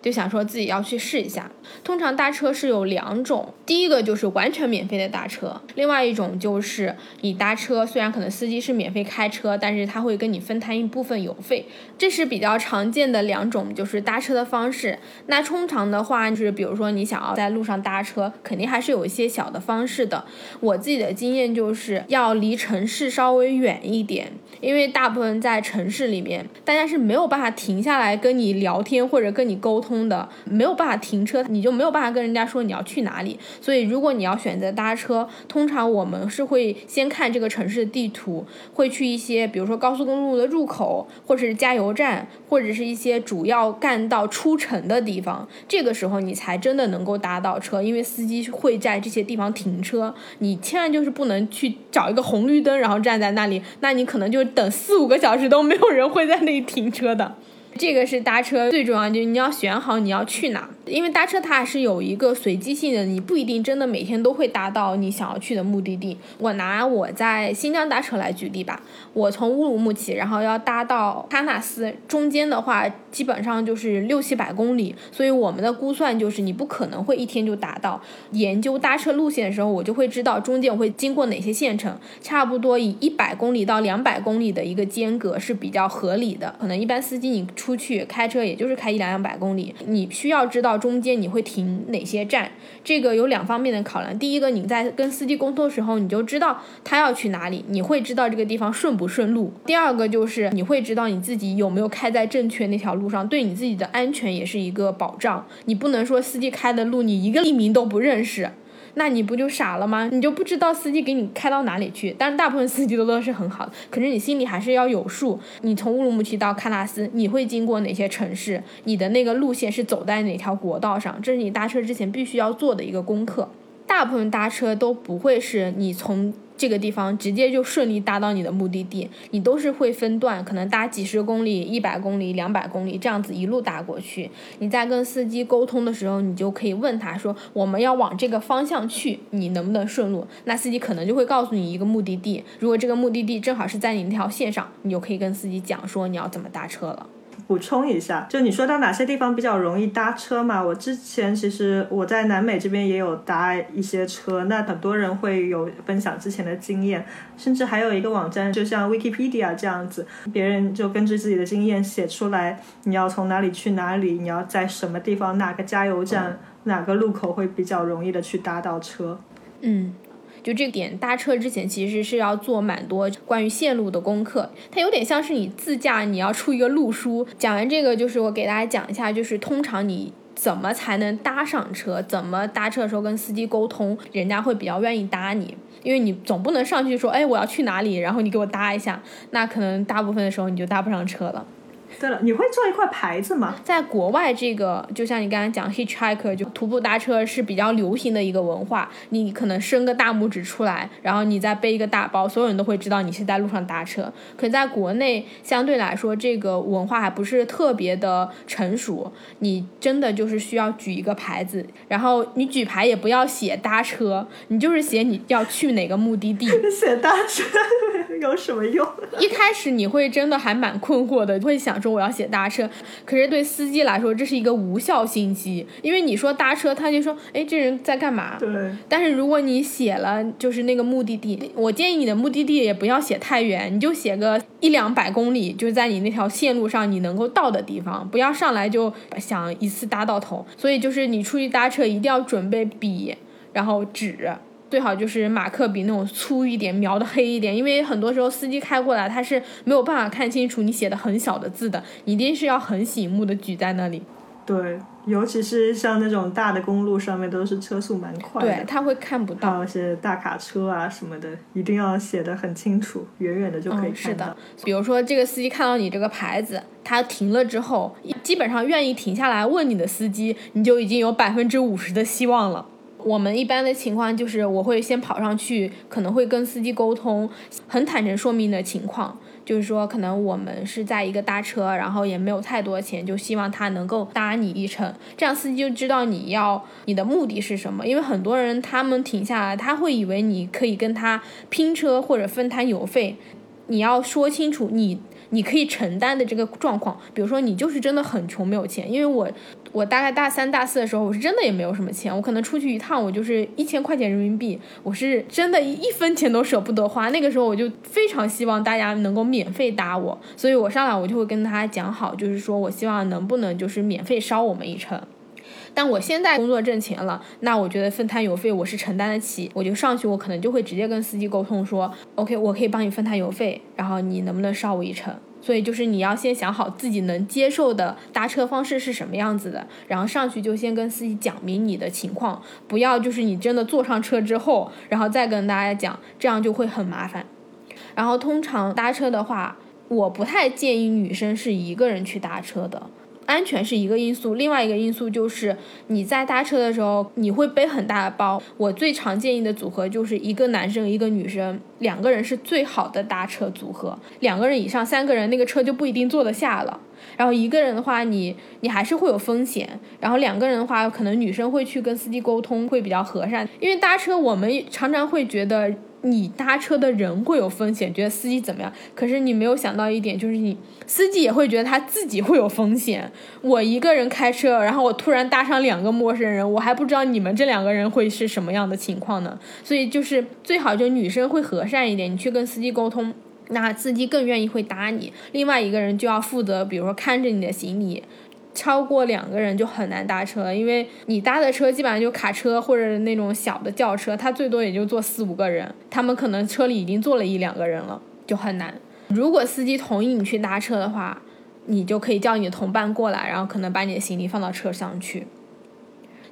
就想说自己要去试一下。通常搭车是有两种，第一个就是完全免费的搭车，另外一种就是你搭车虽然可能司机是免费开车，但是他会跟你分摊一部分油费。这是比较常见的两种就是搭车的方式。那通常的话就是比如说你想要在路上搭车，肯定还是有一些小的方式的。我自己的经验就是要离城市稍微远一点，因为大部分在城市里面大家是没有办法停下来跟你聊天或者跟你沟通的，没有办法停车，你就没有办法跟人家说你要去哪里。所以如果你要选择搭车，通常我们是会先看这个城市的地图，会去一些比如说高速公路的入口，或者是加油站，或者是一些主要干道出城的地方，这个时候你才真的能够搭到车，因为司机会在这些地方停车。你千万就是不能去找一个红绿灯然后站在那里，那你可能就等四五个小时都没有人会在那里停车的。这个是搭车最重要，就是你要选好你要去哪，因为搭车它还是有一个随机性的，你不一定真的每天都会搭到你想要去的目的地。我拿我在新疆搭车来举例吧，我从乌鲁木齐然后要搭到喀纳斯，中间的话基本上就是六七百公里，所以我们的估算就是你不可能会一天就达到。研究搭车路线的时候，我就会知道中间我会经过哪些县城，差不多以一百公里到两百公里的一个间隔是比较合理的。可能一般司机你出去开车也就是开一两百公里，你需要知道中间你会停哪些站。这个有两方面的考量，第一个你在跟司机沟通的时候你就知道他要去哪里，你会知道这个地方顺不顺路。第二个就是你会知道你自己有没有开在正确那条路上，对你自己的安全也是一个保障。你不能说司机开的路你一个地名都不认识，那你不就傻了吗？你就不知道司机给你开到哪里去。但是大部分司机都都是很好的，可是你心里还是要有数，你从乌鲁木齐到喀纳斯你会经过哪些城市，你的那个路线是走在哪条国道上，这是你搭车之前必须要做的一个功课。大部分搭车都不会是你从这个地方直接就顺利搭到你的目的地，你都是会分段，可能搭几十公里、一百公里、两百公里，这样子一路搭过去。你在跟司机沟通的时候，你就可以问他说我们要往这个方向去，你能不能顺路？那司机可能就会告诉你一个目的地，如果这个目的地正好是在你那条线上，你就可以跟司机讲说你要怎么搭车了。补充一下，就你说到哪些地方比较容易搭车嘛，我之前其实我在南美这边也有搭一些车，那很多人会有分享之前的经验，甚至还有一个网站就像 Wikipedia 这样子，别人就根据自己的经验写出来你要从哪里去哪里，你要在什么地方哪个加油站、嗯、哪个路口会比较容易的去搭到车。嗯，就这点搭车之前其实是要做蛮多关于线路的功课，它有点像是你自驾你要出一个路书。讲完这个就是我给大家讲一下，就是通常你怎么才能搭上车，怎么搭车的时候跟司机沟通人家会比较愿意搭你，因为你总不能上去说哎我要去哪里然后你给我搭一下，那可能大部分的时候你就搭不上车了。对了，你会做一块牌子吗？在国外这个就像你刚才讲 hitchhiker 就徒步搭车是比较流行的一个文化，你可能伸个大拇指出来，然后你再背一个大包，所有人都会知道你是在路上搭车。可在国内相对来说这个文化还不是特别的成熟，你真的就是需要举一个牌子，然后你举牌也不要写搭车，你就是写你要去哪个目的地。写搭车有什么用？一开始你会真的还蛮困惑的，会想说我要写搭车，可是对司机来说这是一个无效信息，因为你说搭车他就说哎这人在干嘛。对，但是如果你写了就是那个目的地，我建议你的目的地也不要写太远，你就写个一两百公里，就在你那条线路上你能够到的地方，不要上来就想一次搭到头。所以就是你出去搭车一定要准备笔然后纸，最好就是马克笔那种粗一点描的黑一点，因为很多时候司机开过来他是没有办法看清楚你写的很小的字的，你一定是要很醒目的举在那里。对，尤其是像那种大的公路上面都是车速蛮快的，对他会看不到，还有些大卡车啊什么的一定要写得很清楚，远远的就可以看到、嗯、是的。比如说这个司机看到你这个牌子他停了之后，基本上愿意停下来问你的司机你就已经有百分之五十的希望了。我们一般的情况就是我会先跑上去，可能会跟司机沟通，很坦诚说明的情况，就是说可能我们是在一个搭车，然后也没有太多钱，就希望他能够搭你一程，这样司机就知道你要你的目的是什么。因为很多人他们停下来他会以为你可以跟他拼车或者分摊油费，你要说清楚你你可以承担的这个状况。比如说你就是真的很穷没有钱，因为我我大概大三大四的时候我是真的也没有什么钱，我可能出去一趟我就是一千块钱人民币，我是真的一分钱都舍不得花。那个时候我就非常希望大家能够免费搭我，所以我上来我就会跟他讲好，就是说我希望能不能就是免费捎我们一程。但我现在工作挣钱了，那我觉得分摊油费我是承担得起，我就上去我可能就会直接跟司机沟通说 OK 我可以帮你分摊油费，然后你能不能捎我一程。所以就是你要先想好自己能接受的搭车方式是什么样子的，然后上去就先跟司机讲明你的情况，不要就是你真的坐上车之后然后再跟大家讲，这样就会很麻烦。然后通常搭车的话，我不太建议女生是一个人去搭车的，安全是一个因素，另外一个因素就是你在搭车的时候你会背很大的包。我最常建议的组合就是一个男生一个女生，两个人是最好的搭车组合，两个人以上三个人那个车就不一定坐得下了。然后一个人的话你你还是会有风险，然后两个人的话可能女生会去跟司机沟通会比较和善。因为搭车我们常常会觉得你搭车的人会有风险，觉得司机怎么样，可是你没有想到一点，就是你司机也会觉得他自己会有风险。我一个人开车，然后我突然搭上两个陌生人，我还不知道你们这两个人会是什么样的情况呢。所以就是最好就女生会和善一点，你去跟司机沟通，那司机更愿意会搭你。另外一个人就要负责比如说看着你的行李，超过两个人就很难搭车，因为你搭的车基本上就卡车或者那种小的轿车，它最多也就坐四五个人，他们可能车里已经坐了一两个人了，就很难。如果司机同意你去搭车的话，你就可以叫你的同伴过来，然后可能把你的行李放到车上去。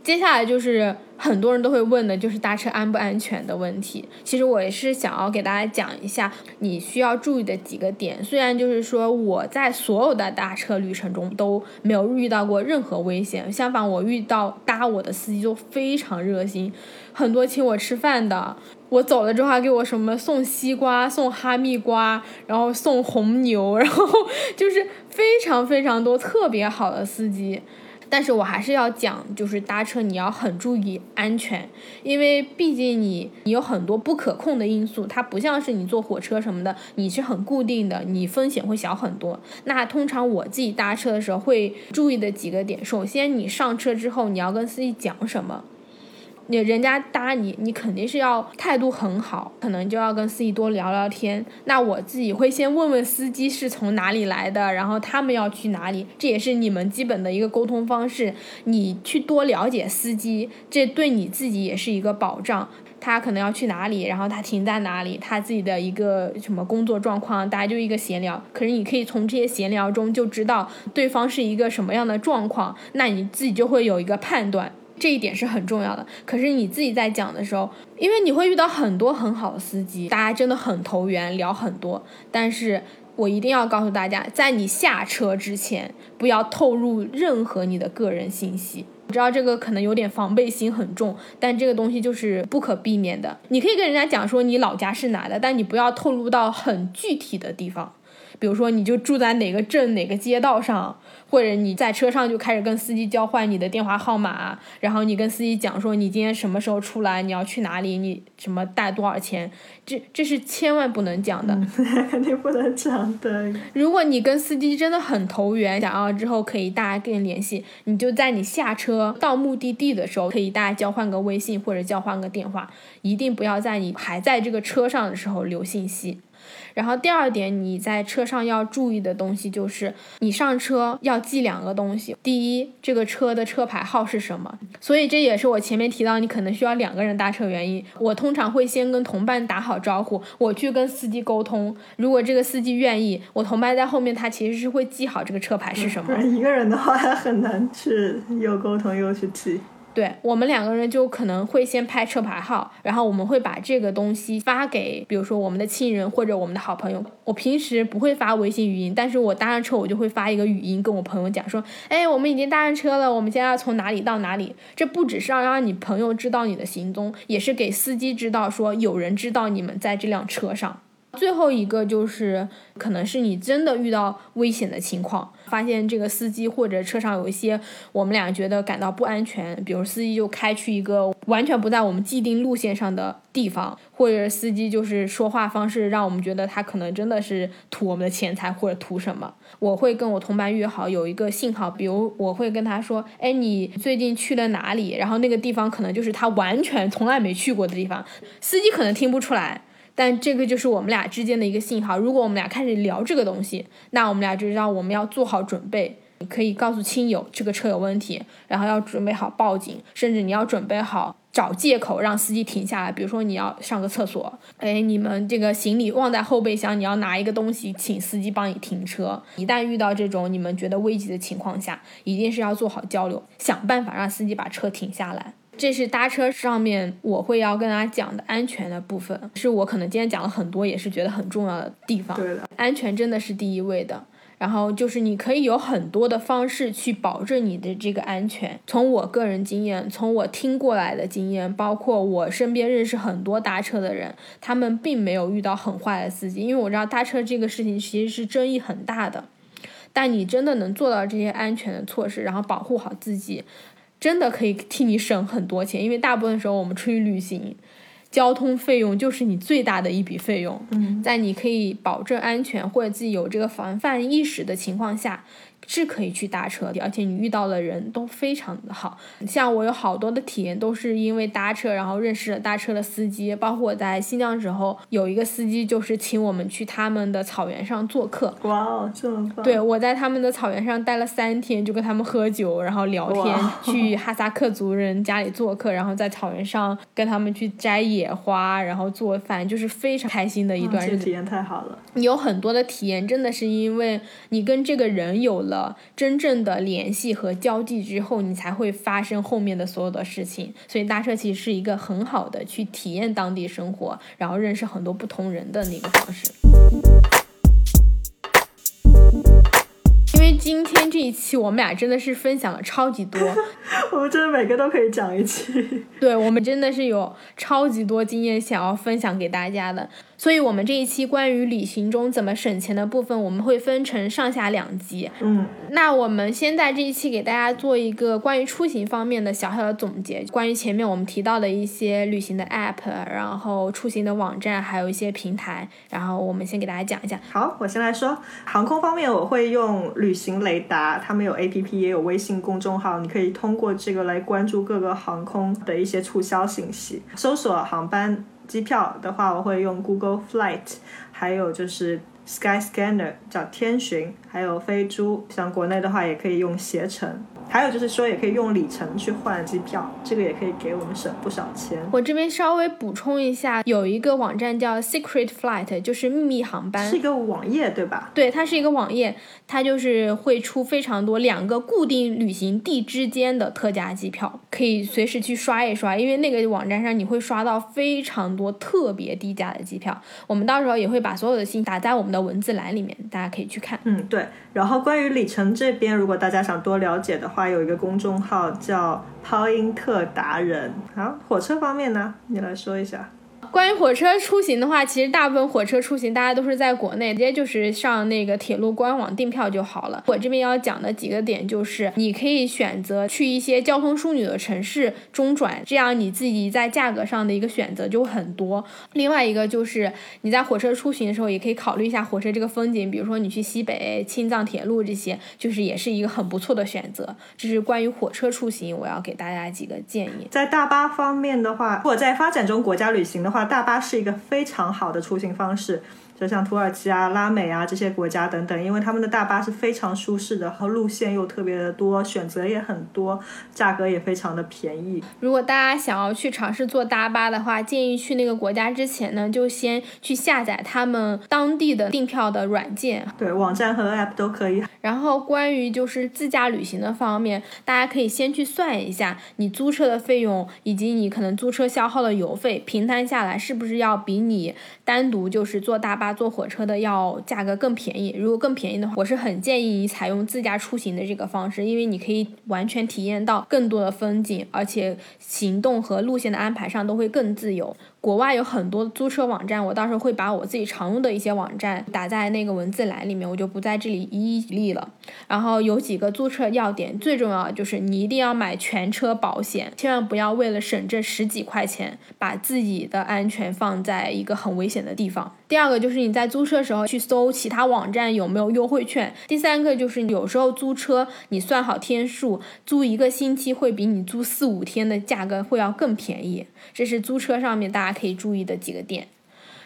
接下来就是很多人都会问的，就是搭车安不安全的问题。其实我也是想要给大家讲一下你需要注意的几个点，虽然就是说我在所有的搭车旅程中都没有遇到过任何危险，相反我遇到搭我的司机都非常热心，很多请我吃饭的，我走了之后还给我什么送西瓜送哈密瓜然后送红牛，然后就是非常非常多特别好的司机。但是我还是要讲，就是搭车你要很注意安全，因为毕竟你你有很多不可控的因素，它不像是你坐火车什么的，你是很固定的，你风险会小很多。那通常我自己搭车的时候会注意的几个点，首先你上车之后你要跟司机讲什么，你人家搭你你肯定是要态度很好，可能就要跟司机多聊聊天。那我自己会先问问司机是从哪里来的，然后他们要去哪里，这也是你们基本的一个沟通方式。你去多了解司机，这对你自己也是一个保障，他可能要去哪里，然后他停在哪里，他自己的一个什么工作状况，大家就一个闲聊。可是你可以从这些闲聊中就知道对方是一个什么样的状况，那你自己就会有一个判断，这一点是很重要的。可是你自己在讲的时候，因为你会遇到很多很好的司机，大家真的很投缘，聊很多，但是我一定要告诉大家，在你下车之前不要透露任何你的个人信息。我知道这个可能有点防备心很重，但这个东西就是不可避免的。你可以跟人家讲说你老家是哪的，但你不要透露到很具体的地方，比如说你就住在哪个镇哪个街道上，或者你在车上就开始跟司机交换你的电话号码，然后你跟司机讲说你今天什么时候出来，你要去哪里，你什么带多少钱，这这是千万不能讲的，肯定、嗯、不能讲的。如果你跟司机真的很投缘，想要之后可以大家跟你联系，你就在你下车到目的地的时候可以大家交换个微信或者交换个电话，一定不要在你还在这个车上的时候留信息。然后第二点你在车上要注意的东西就是你上车要记两个东西，第一这个车的车牌号是什么，所以这也是我前面提到你可能需要两个人搭车原因。我通常会先跟同伴打好招呼，我去跟司机沟通，如果这个司机愿意，我同伴在后面他其实是会记好这个车牌是什么、嗯、一个人的话很难去又沟通又去记。对，我们两个人就可能会先拍车牌号，然后我们会把这个东西发给比如说我们的亲人或者我们的好朋友。我平时不会发微信语音，但是我搭上车我就会发一个语音跟我朋友讲说，哎，我们已经搭上车了，我们现在要从哪里到哪里。这不只是要让你朋友知道你的行踪，也是给司机知道说有人知道你们在这辆车上。最后一个就是可能是你真的遇到危险的情况，发现这个司机或者车上有一些我们俩觉得感到不安全，比如司机就开去一个完全不在我们既定路线上的地方，或者司机就是说话方式让我们觉得他可能真的是图我们的钱财或者图什么。我会跟我同伴约好有一个信号，比如我会跟他说，哎，你最近去了哪里，然后那个地方可能就是他完全从来没去过的地方，司机可能听不出来，但这个就是我们俩之间的一个信号。如果我们俩开始聊这个东西，那我们俩就知道我们要做好准备，你可以告诉亲友这个车有问题，然后要准备好报警，甚至你要准备好找借口让司机停下来，比如说你要上个厕所，哎，你们这个行李忘在后备箱，你要拿一个东西请司机帮你停车。一旦遇到这种你们觉得危急的情况下，一定是要做好交流，想办法让司机把车停下来。这是搭车上面我会要跟大家讲的安全的部分，是我可能今天讲了很多也是觉得很重要的地方。对的，安全真的是第一位的。然后就是你可以有很多的方式去保证你的这个安全，从我个人经验，从我听过来的经验，包括我身边认识很多搭车的人，他们并没有遇到很坏的司机，因为我知道搭车这个事情其实是争议很大的，但你真的能做到这些安全的措施，然后保护好自己，真的可以替你省很多钱。因为大部分时候我们出去旅行，交通费用就是你最大的一笔费用，嗯，在你可以保证安全或者自己有这个防范意识的情况下，是可以去搭车的。而且你遇到的人都非常的好，像我有好多的体验都是因为搭车，然后认识了搭车的司机，包括我在新疆时候有一个司机就是请我们去他们的草原上做客。哇哦，这么棒！对，我在他们的草原上待了三天，就跟他们喝酒，然后聊天， wow. 去哈萨克族人家里做客，然后在草原上跟他们去摘野花，然后做饭，就是非常开心的一段日子。嗯，这个体验太好了。你有很多的体验真的是因为你跟这个人有了真正的联系和交际之后，你才会发生后面的所有的事情。所以搭车其实是一个很好的去体验当地生活，然后认识很多不同人的那个方式。因为今天这一期我们俩真的是分享了超级多我们真的每个都可以讲一期对，我们真的是有超级多经验想要分享给大家的。所以我们这一期关于旅行中怎么省钱的部分，我们会分成上下两集。嗯，那我们先在这一期给大家做一个关于出行方面的小小的总结，关于前面我们提到的一些旅行的 app， 然后出行的网站，还有一些平台，然后我们先给大家讲一下。好，我先来说航空方面，我会用旅行雷达，他们有 app 也有微信公众号，你可以通过这个来关注各个航空的一些促销信息。搜索航班机票的话，我会用 Google Flight， 还有就是 Skyscanner 叫天巡，还有飞猪，像国内的话也可以用携程，还有就是说也可以用里程去换机票，这个也可以给我们省不少钱。我这边稍微补充一下，有一个网站叫 Secret Flight， 就是秘密航班，是一个网页对吧？对，它是一个网页，它就是会出非常多两个固定旅行地之间的特价机票，可以随时去刷一刷，因为那个网站上你会刷到非常多特别低价的机票。我们到时候也会把所有的信打在我们的文字栏里面，大家可以去看。嗯，对。然后关于里程这边，如果大家想多了解的话，有一个公众号叫抛音特达人。好，火车方面呢，你来说一下。关于火车出行的话，其实大部分火车出行大家都是在国内，直接就是上那个铁路官网订票就好了。我这边要讲的几个点就是，你可以选择去一些交通枢纽的城市中转，这样你自己在价格上的一个选择就很多。另外一个就是你在火车出行的时候，也可以考虑一下火车这个风景，比如说你去西北、青藏铁路这些，就是也是一个很不错的选择。这是关于火车出行，我要给大家几个建议。在大巴方面的话，如果在发展中国家旅行的话，大巴是一个非常好的出行方式，就像土耳其啊、拉美啊这些国家等等，因为他们的大巴是非常舒适的，和路线又特别的多，选择也很多，价格也非常的便宜。如果大家想要去尝试坐大巴的话，建议去那个国家之前呢，就先去下载他们当地的订票的软件，对，网站和 app 都可以。然后关于就是自驾旅行的方面，大家可以先去算一下你租车的费用，以及你可能租车消耗的油费，平摊下来是不是要比你单独就是坐大巴巴坐火车的要价格更便宜，如果更便宜的话，我是很建议你采用自驾出行的这个方式，因为你可以完全体验到更多的风景，而且行动和路线的安排上都会更自由。国外有很多租车网站，我到时候会把我自己常用的一些网站打在那个文字栏里面，我就不在这里一一举例了。然后有几个租车要点，最重要的就是你一定要买全车保险，千万不要为了省这十几块钱把自己的安全放在一个很危险的地方。第二个就是你在租车的时候去搜其他网站有没有优惠券。第三个就是有时候租车你算好天数，租一个星期会比你租四五天的价格会要更便宜，这是租车上面大家可以注意的几个点。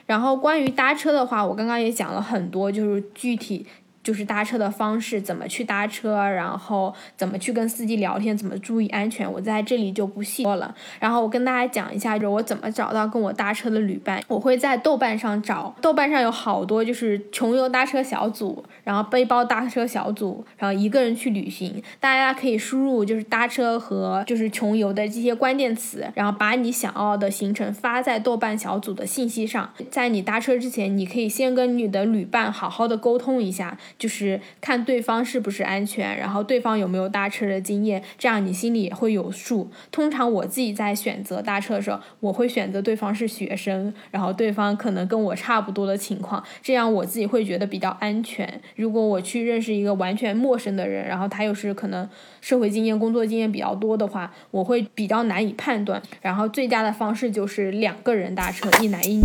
然后关于搭车的话，我刚刚也讲了很多，就是具体就是搭车的方式，怎么去搭车，然后怎么去跟司机聊天，怎么注意安全，我在这里就不细说了。然后我跟大家讲一下，就是我怎么找到跟我搭车的旅伴。我会在豆瓣上找，豆瓣上有好多就是穷游搭车小组，然后背包搭车小组，然后一个人去旅行，大家可以输入就是搭车和就是穷游的这些关键词，然后把你想要的行程发在豆瓣小组的信息上。在你搭车之前，你可以先跟你的旅伴好好的沟通一下，就是看对方是不是安全，然后对方有没有搭车的经验，这样你心里也会有数。通常我自己在选择搭车的时候，我会选择对方是学生，然后对方可能跟我差不多的情况，这样我自己会觉得比较安全。如果我去认识一个完全陌生的人，然后他又是可能社会经验、工作经验比较多的话，我会比较难以判断。然后最佳的方式就是两个人搭车，一男一女。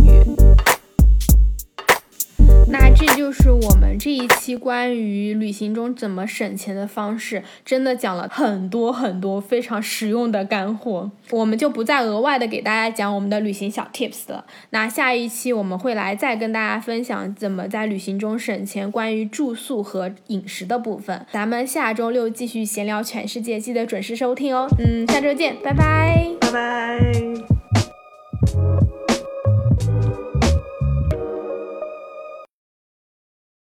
那这就是我们这一期关于旅行中怎么省钱的方式，真的讲了很多很多非常实用的干货，我们就不再额外的给大家讲我们的旅行小 tips 了。那下一期我们会来再跟大家分享怎么在旅行中省钱关于住宿和饮食的部分。咱们下周六继续闲聊全世界，记得准时收听哦。嗯，下周见，拜拜，拜拜。